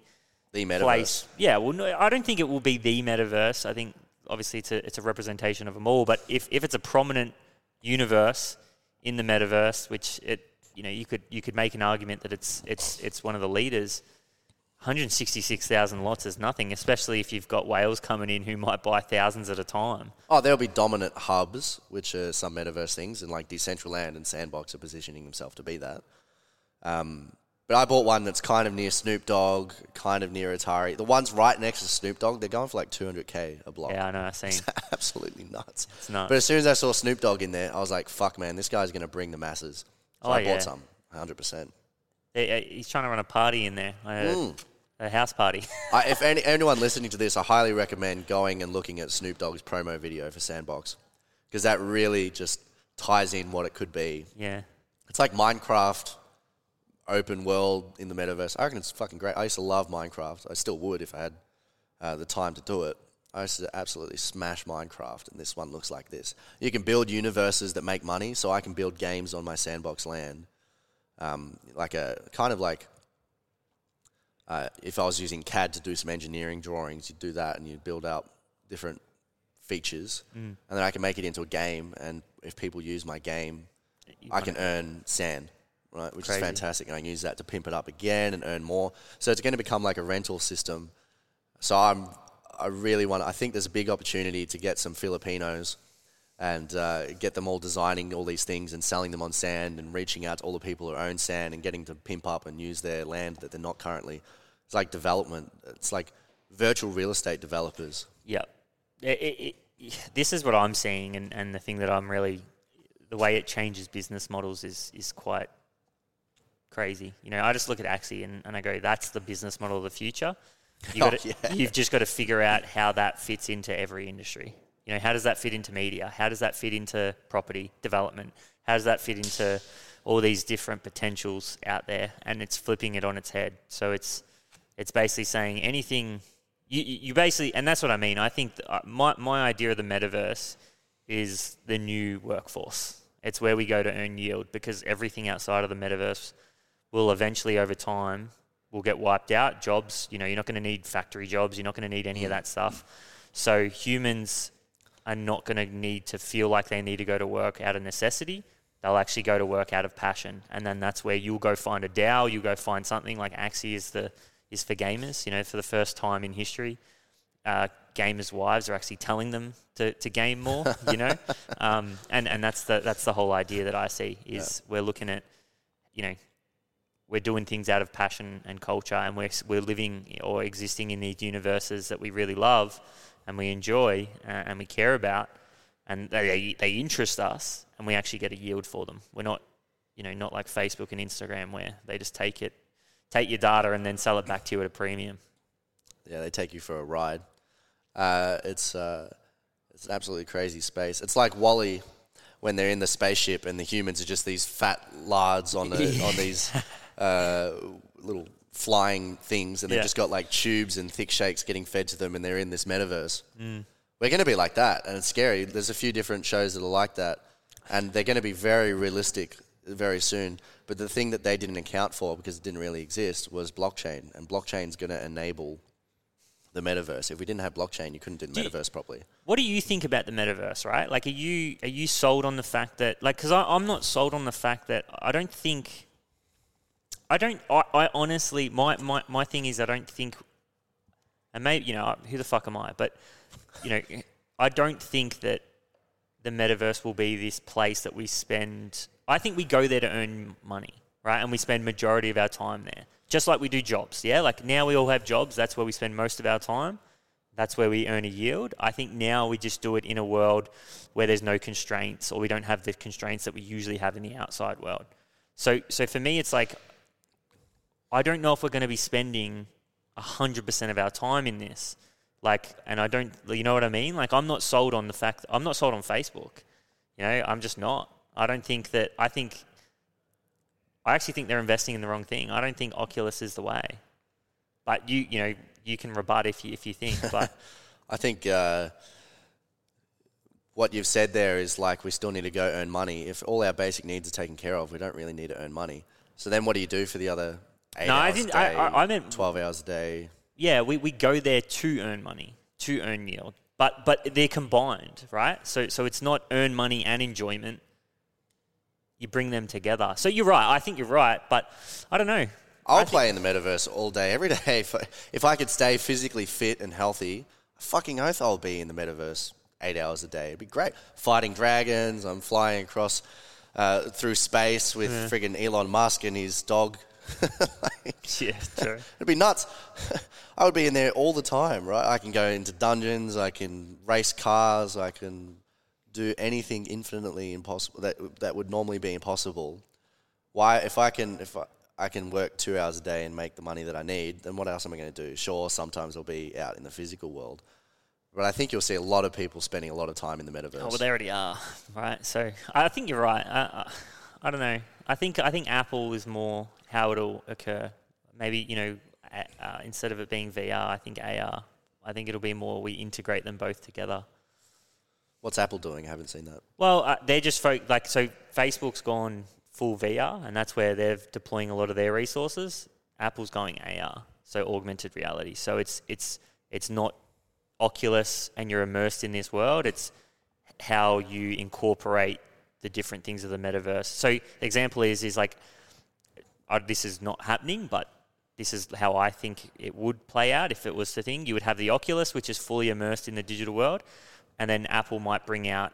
The metaverse. Place, yeah, well, no, I don't think it will be the metaverse. I think, obviously, it's a, it's a representation of them all. But if, if it's a prominent... universe in the metaverse, which it you know you could you could make an argument that it's it's it's one of the leaders. one hundred sixty-six thousand lots is nothing, especially if you've got whales coming in who might buy thousands at a time. Oh, there'll be dominant hubs, which are some metaverse things, and like Decentraland and Sandbox are positioning themselves to be that. Um, but I bought one that's kind of near Snoop Dogg, kind of near Atari. The one's right next to Snoop Dogg, they're going for like two hundred K a block. Yeah, I know, I've seen. It's absolutely nuts. It's nuts. But as soon as I saw Snoop Dogg in there, I was like, fuck, man, this guy's going to bring the masses. So oh, I yeah. bought some, one hundred percent. He's trying to run a party in there, like mm. a, a house party. I, if any, anyone listening to this, I highly recommend going and looking at Snoop Dogg's promo video for Sandbox, because that really just ties in what it could be. Yeah. It's like Minecraft, open world in the metaverse. I reckon it's fucking great. I used to love Minecraft. I still would if I had uh, the time to do it. I used to absolutely smash Minecraft, and this one looks like this. You can build universes that make money, so I can build games on my Sandbox land. Um, like a kind of like uh, if I was using C A D to do some engineering drawings, you'd do that and you'd build out different features, mm. and then I can make it into a game. And if people use my game, you I can it. earn sand, right? Which Crazy. is fantastic, and I can use that to pimp it up again and earn more. So it's going to become like a rental system. So I'm, I really want. I think there's a big opportunity to get some Filipinos and uh, get them all designing all these things and selling them on sand and reaching out to all the people who own sand and getting to pimp up and use their land that they're not currently. It's like development. It's like virtual real estate developers. Yeah. It, it, it, this is what I'm seeing, and, and the thing that I'm really... The way it changes business models is is quite crazy. You know, I just look at Axie and, and I go, that's the business model of the future. You gotta, oh, yeah. You've just got to figure out how that fits into every industry. You know, how does that fit into media? How does that fit into property development? How does that fit into all these different potentials out there? And it's flipping it on its head. So it's it's basically saying anything you you basically, and that's what I mean. I think my my idea of the metaverse is the new workforce. It's where we go to earn yield, because everything outside of the metaverse will eventually, over time, will get wiped out. Jobs, you know, you're not going to need factory jobs. You're not going to need any of that stuff. So humans are not going to need to feel like they need to go to work out of necessity. They'll actually go to work out of passion. And then that's where you'll go find a DAO, you'll go find something like Axie is the is for gamers. You know, for the first time in history, uh, gamers' wives are actually telling them to, to game more, you know. um, and, and that's the that's the whole idea that I see is yeah. we're looking at, you know, we're doing things out of passion and culture, and we're we're living or existing in these universes that we really love and we enjoy uh, and we care about, and they they interest us, and we actually get a yield for them. We're not, you know, not like Facebook and Instagram where they just take it, take your data and then sell it back to you at a premium. Yeah, they take you for a ride. Uh, it's uh, it's an absolutely crazy space. It's like WALL-E when they're in the spaceship and the humans are just these fat lards on the, on these uh, little flying things, and they've yeah. just got like tubes and thick shakes getting fed to them, and they're in this metaverse. Mm. We're going to be like that, and it's scary. There's a few different shows that are like that, and they're going to be very realistic very soon. But the thing that they didn't account for, because it didn't really exist, was blockchain, and blockchain's going to enable the metaverse. If we didn't have blockchain, you couldn't do the do metaverse you, properly. What do you think about the metaverse, right? Like, are you are you sold on the fact that, like, because I'm not sold on the fact that I don't think... I don't, I, I honestly, my, my, my thing is I don't think, and maybe, you know, who the fuck am I? But, you know, I don't think that the metaverse will be this place that we spend, I think we go there to earn money, right? And we spend majority of our time there, just like we do jobs, yeah? Like now we all have jobs, that's where we spend most of our time. That's where we earn a yield. I think now we just do it in a world where there's no constraints, or we don't have the constraints that we usually have in the outside world. So, so for me, it's like, I don't know if we're going to be spending one hundred percent of our time in this. Like, and I don't, you know what I mean? Like, I'm not sold on the fact, I'm not sold on Facebook. You know, I'm just not. I don't think that, I think, I actually think they're investing in the wrong thing. I don't think Oculus is the way. But you, you know, you can rebut if you, if you think. But I think uh, what you've said there is like, we still need to go earn money. If all our basic needs are taken care of, we don't really need to earn money. So then what do you do for the other... No, I didn't. Day, I, I meant twelve hours a day. Yeah, we, we go there to earn money, to earn yield, but but they're combined, right? So so it's not earn money and enjoyment. You bring them together. So you're right. I think you're right, but I don't know. I'll play in the metaverse all day, every day. If I, if I could stay physically fit and healthy, I fucking oath I'll be in the metaverse eight hours a day. It'd be great. Fighting dragons. I'm flying across uh, through space with yeah. friggin' Elon Musk and his dog. Like, yeah, true. It'd be nuts. I would be in there all the time, right? I can go into dungeons. I can race cars. I can do anything infinitely impossible that that would normally be impossible. Why, if I can, if I, I can work two hours a day and make the money that I need, then what else am I going to do? Sure, sometimes I'll be out in the physical world, but I think you'll see a lot of people spending a lot of time in the metaverse. Oh, well, they already are, right? So I think you're right. I, I, I don't know. I think I think Apple is more how it'll occur. Maybe, you know, uh, instead of it being V R, I think A R. I think it'll be more we integrate them both together. What's Apple doing? I haven't seen that. Well, uh, they're just fo- like so. Facebook's gone full V R, and that's where they're deploying a lot of their resources. Apple's going A R, so augmented reality. So it's it's it's not Oculus and you're immersed in this world. It's how you incorporate the different things of the metaverse. So the example is is like, oh, this is not happening, but this is how I think it would play out if it was the thing. You would have the Oculus, which is fully immersed in the digital world, and then Apple might bring out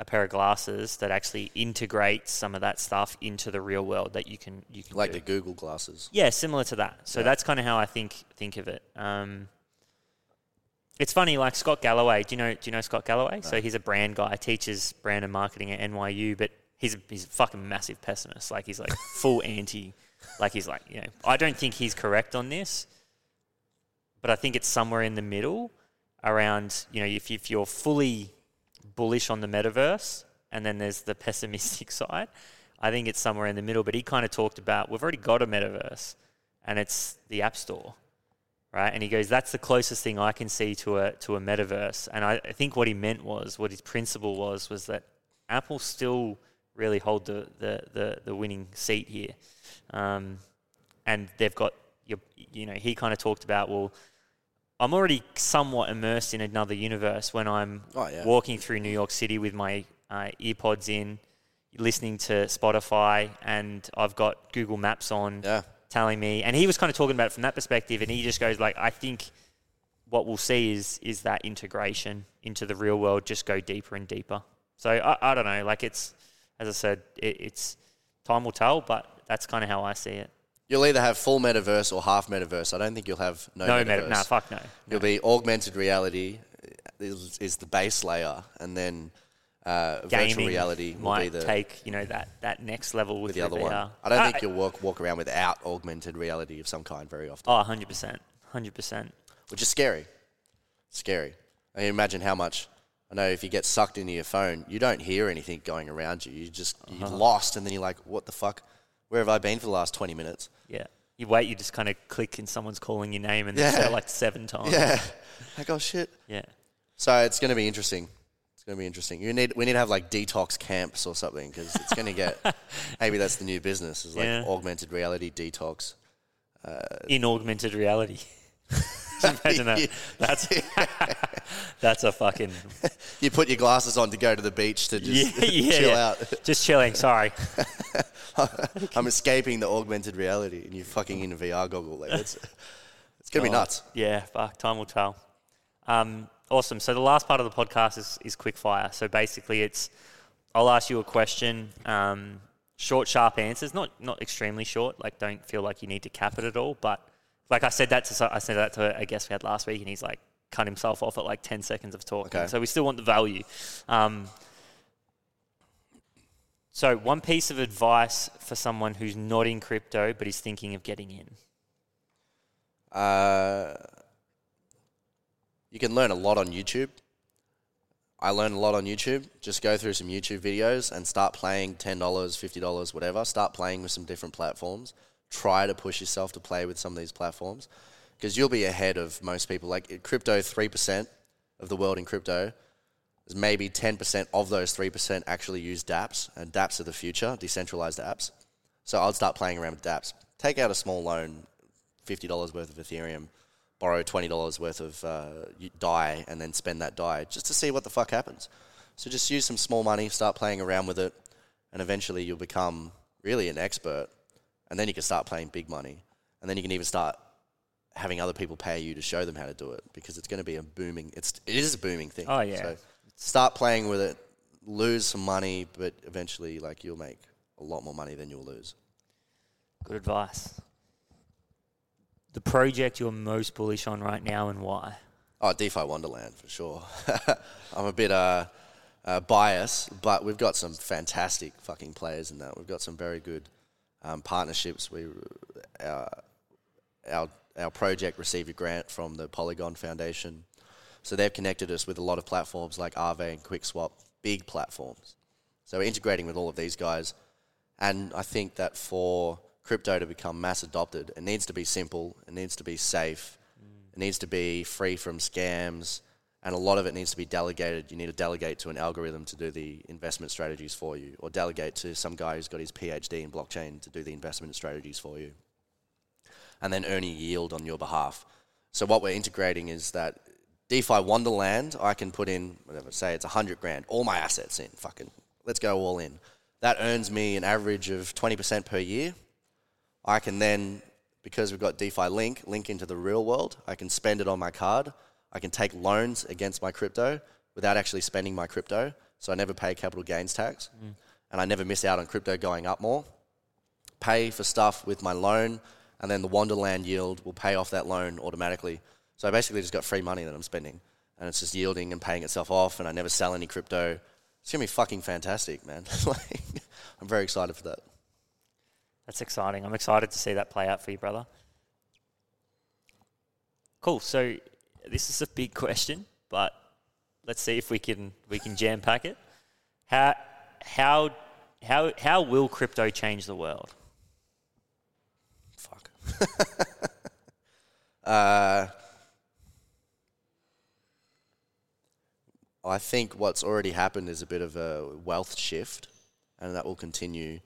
a pair of glasses that actually integrates some of that stuff into the real world that you can you can like do. The Google glasses. Yeah, similar to that. So yeah. that's kind of how I think think of it. Um, it's funny, like Scott Galloway. Do you know? Do you know Scott Galloway? No. So he's a brand guy. Teaches brand and marketing at N Y U, but he's he's a fucking massive pessimist. Like he's like full anti. Like he's like, you know, I don't think he's correct on this, but I think it's somewhere in the middle around, you know, if if you're fully bullish on the metaverse, and then there's the pessimistic side. I think it's somewhere in the middle, but he kind of talked about, we've already got a metaverse, and it's the App Store, right? And he goes, that's the closest thing I can see to a to a metaverse. And I, I think what he meant was, what his principle was, was that Apple still really hold the the, the, the winning seat here. Um, and they've got, your, you know, he kind of talked about, well, I'm already somewhat immersed in another universe when I'm oh, yeah. walking through New York City with my uh, earpods in, listening to Spotify, and I've got Google Maps on yeah. telling me. And he was kind of talking about it from that perspective, and he just goes like, I think what we'll see is is that integration into the real world just go deeper and deeper. So I, I don't know, like it's, as I said, it, it's time will tell, but that's kind of how I see it. You'll either have full metaverse or half metaverse. I don't think you'll have no, no metaverse. Meta- nah, fuck no. You'll no. be augmented reality is, is the base layer, and then uh, Gaming virtual reality will might be the take. You know that, that next level with the, the other V R. One. I don't uh, think you'll walk walk around without augmented reality of some kind very often. Oh, one hundred percent, one hundred percent. Which is scary. Scary. I mean, imagine how much. I know if you get sucked into your phone, you don't hear anything going around you. You just you're uh-huh. lost, and then you're like, what the fuck? Where have I been for the last twenty minutes? Yeah. You wait, you just kind of click and someone's calling your name and yeah. they say like seven times. Yeah. Like, oh, shit. Yeah. So it's going to be interesting. It's going to be interesting. You need We need to have like detox camps or something, because it's going to get... Maybe that's the new business, is like yeah. augmented reality detox. Uh, In augmented reality. Imagine that. That's that's a fucking... You put your glasses on to go to the beach to just yeah, yeah, chill yeah. out. Just chilling, sorry. I'm escaping the augmented reality, and you're fucking in a V R goggle. Like, it's it's going to oh, be nuts. Yeah, fuck, time will tell. Um, awesome. So the last part of the podcast is, is quick fire. So basically it's, I'll ask you a question, um, short, sharp answers, not not extremely short. Like, don't feel like you need to cap it at all, but... Like I said that to I said that to a guest we had last week, and he's like cut himself off at like ten seconds of talking. Okay. So we still want the value. Um, so one piece of advice for someone who's not in crypto but is thinking of getting in. Uh, you can learn a lot on YouTube. I learned a lot on YouTube. Just go through some YouTube videos and start playing ten dollars, fifty dollars, whatever. Start playing with some different platforms. Try to push yourself to play with some of these platforms, because you'll be ahead of most people. Like crypto, three percent of the world in crypto, is maybe ten percent of those three percent actually use dApps, and dApps are the future, decentralized apps. So I'd start playing around with dApps. Take out a small loan, fifty dollars worth of Ethereum, borrow twenty dollars worth of uh, D A I, and then spend that D A I just to see what the fuck happens. So just use some small money, start playing around with it, and eventually you'll become really an expert And then you can start playing big money. And then you can even start having other people pay you to show them how to do it, because it's going to be a booming, it's, it is a booming thing. Oh, yeah. So start playing with it, lose some money, but eventually, like, you'll make a lot more money than you'll lose. Good advice. The project you're most bullish on right now and why? Oh, DeFi Wonderland, for sure. I'm a bit uh, uh, biased, but we've got some fantastic fucking players in that. We've got some very good um, partnerships. We uh, our Our project received a grant from the Polygon Foundation. So they've connected us with a lot of platforms like Aave and QuickSwap, big platforms. So we're integrating with all of these guys. And I think that for crypto to become mass adopted, it needs to be simple, it needs to be safe, mm. it needs to be free from scams, and a lot of it needs to be delegated. You need to delegate to an algorithm to do the investment strategies for you, or delegate to some guy who's got his PhD in blockchain to do the investment strategies for you, and then earning yield on your behalf. So what we're integrating is that DeFi Wonderland, I can put in, whatever, say it's one hundred grand, all my assets in, fucking, let's go all in. That earns me an average of twenty percent per year. I can then, because we've got DeFi Link, link into the real world, I can spend it on my card. I can take loans against my crypto without actually spending my crypto, so I never pay capital gains tax, mm. and I never miss out on crypto going up more. Pay for stuff with my loan, and then the Wonderland yield will pay off that loan automatically. So I basically just got free money that I'm spending, and it's just yielding and paying itself off, and I never sell any crypto. It's going to be fucking fantastic, man. Like, I'm very excited for that. That's exciting. I'm excited to see that play out for you, brother. Cool. So this is a big question, but let's see if we can we can jam pack it. How how how how will crypto change the world? uh, I think what's already happened is a bit of a wealth shift, and that will continue.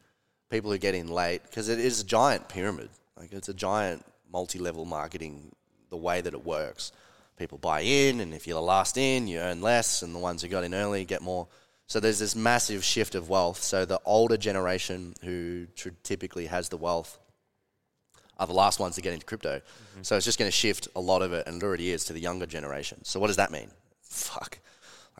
People who get in late, because it is a giant pyramid. Like, it's a giant multi-level marketing, the way that it works. People buy in, and if you're the last in, you earn less, and the ones who got in early get more. So there's this massive shift of wealth. So the older generation who tr- typically has the wealth are the last ones to get into crypto. Mm-hmm. So it's just going to shift a lot of it, and it already is, to the younger generation. So what does that mean? Fuck.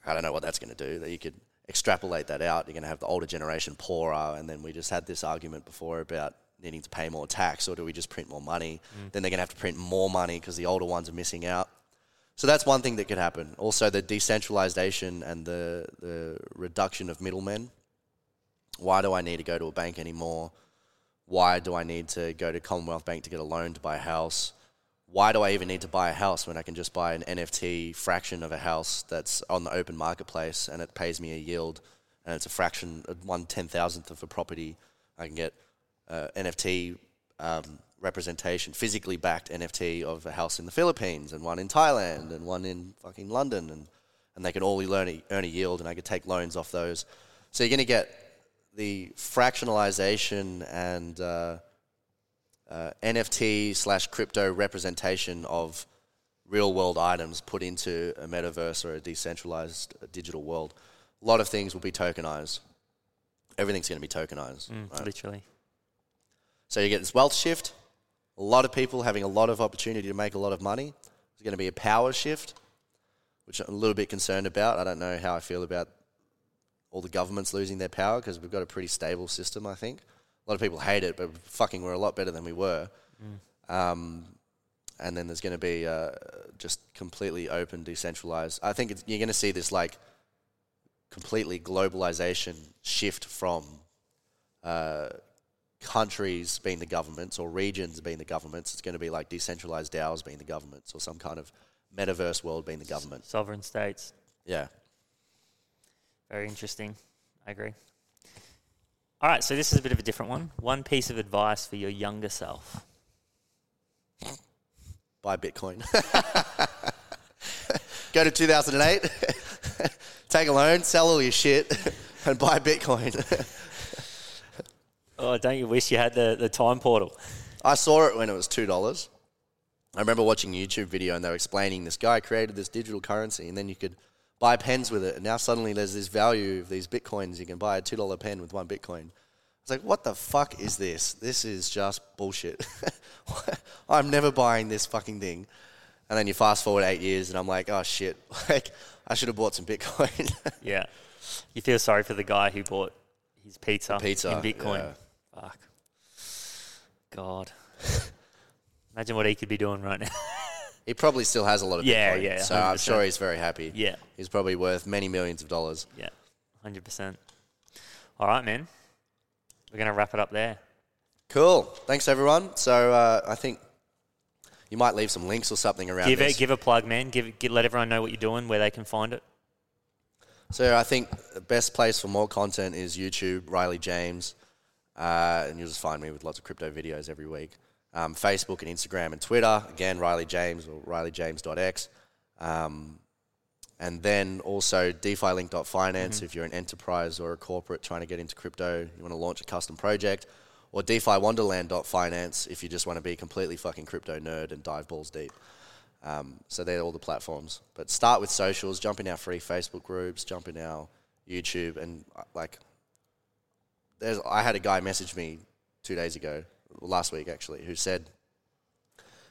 I don't know what that's going to do. That you could extrapolate that out. You're going to have the older generation poorer, and then we just had this argument before about needing to pay more tax, or do we just print more money? Mm. Then they're going to have to print more money because the older ones are missing out. So that's one thing that could happen. Also, the decentralization and the, the reduction of middlemen. Why do I need to go to a bank anymore? Why do I need to go to Commonwealth Bank to get a loan to buy a house? Why do I even need to buy a house when I can just buy an N F T fraction of a house that's on the open marketplace, and it pays me a yield, and it's a fraction, one ten thousandth of a property. I can get uh, N F T um, representation, physically backed N F T of a house in the Philippines, and one in Thailand, and one in fucking London, and, and they can all earn a, earn a yield, and I could take loans off those. So you're going to get the fractionalization and uh, uh, N F T slash crypto representation of real world items put into a metaverse or a decentralized digital world. A lot of things will be tokenized. Everything's going to be tokenized. Mm, right? Literally. So you get this wealth shift, a lot of people having a lot of opportunity to make a lot of money. There's going to be a power shift, which I'm a little bit concerned about. I don't know how I feel about all the governments losing their power, because we've got a pretty stable system, I think. A lot of people hate it, but fucking we're a lot better than we were. Mm. Um, and then there's going to be uh, just completely open, decentralized. I think it's, you're going to see this like completely globalization shift from uh, countries being the governments or regions being the governments. It's going to be like decentralized DAOs being the governments, or some kind of metaverse world being the government. Sovereign states. Yeah. Very interesting. I agree. All right, so this is a bit of a different one. One piece of advice for your younger self. Buy Bitcoin. Go to two thousand eight, take a loan, sell all your shit, and buy Bitcoin. Oh, don't you wish you had the, the time portal? I saw it when it was two dollars. I remember watching a YouTube video, and they were explaining this guy created this digital currency, and then you could buy pens with it, and now suddenly there's this value of these bitcoins. You can buy a two dollar pen with one bitcoin. was like, what the fuck is this? This is just bullshit. I'm never buying this fucking thing. And then you fast forward eight years and I'm like, oh shit, like I should have bought some Bitcoin. Yeah. You feel sorry for the guy who bought his pizza, pizza in Bitcoin. Yeah. Fuck. God. Imagine what he could be doing right now. He probably still has a lot of yeah, Bitcoin. Yeah, so one hundred percent. I'm sure he's very happy. Yeah. He's probably worth many millions of dollars. Yeah, one hundred percent. All right, man. We're going to wrap it up there. Cool. Thanks, everyone. So uh, I think you might leave some links or something around give this. It, give a plug, man. Give, give Let everyone know what you're doing, where they can find it. So I think the best place for more content is YouTube, Riley James. Uh, and you'll just find me with lots of crypto videos every week. Um, Facebook and Instagram and Twitter. Again, Riley James or riley james dot x. Um, and then also defi link dot finance mm-hmm. if you're an enterprise or a corporate trying to get into crypto, you want to launch a custom project. Or defi wonderland dot finance if you just want to be completely fucking crypto nerd and dive balls deep. Um, so they're all the platforms. But start with socials. Jump in our free Facebook groups. Jump in our YouTube. And like, there's I had a guy message me two days ago. Last week actually, who said,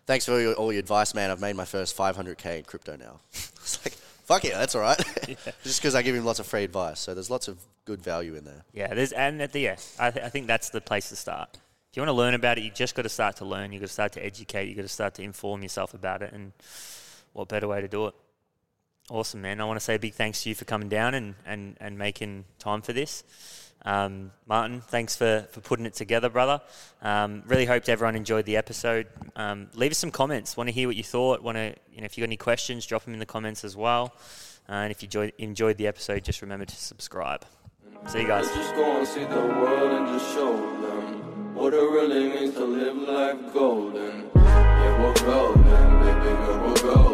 "Thanks for all your, all your advice, man. I've made my first five hundred K in crypto now." It's like, fuck yeah, that's all right. Yeah. Just because I give him lots of free advice, so there's lots of good value in there. Yeah, there's, and at the yeah, I, th- I think that's the place to start. If you want to learn about it, you just got to start to learn. You got to start to educate. You got to start to inform yourself about it, and what better way to do it? Awesome, man. I want to say a big thanks to you for coming down and and, and making time for this. Um, Martin, thanks for, for putting it together, brother. Um, really hoped everyone enjoyed the episode. Um, leave us some comments. Want to hear what you thought. Want to, you know, if you got any questions, drop them in the comments as well. Uh, and if you jo- enjoyed the episode, just remember to subscribe. See you guys. Let's just go and see the world and just show them what it really means to live life golden. Yeah, we're golden, baby, we're golden.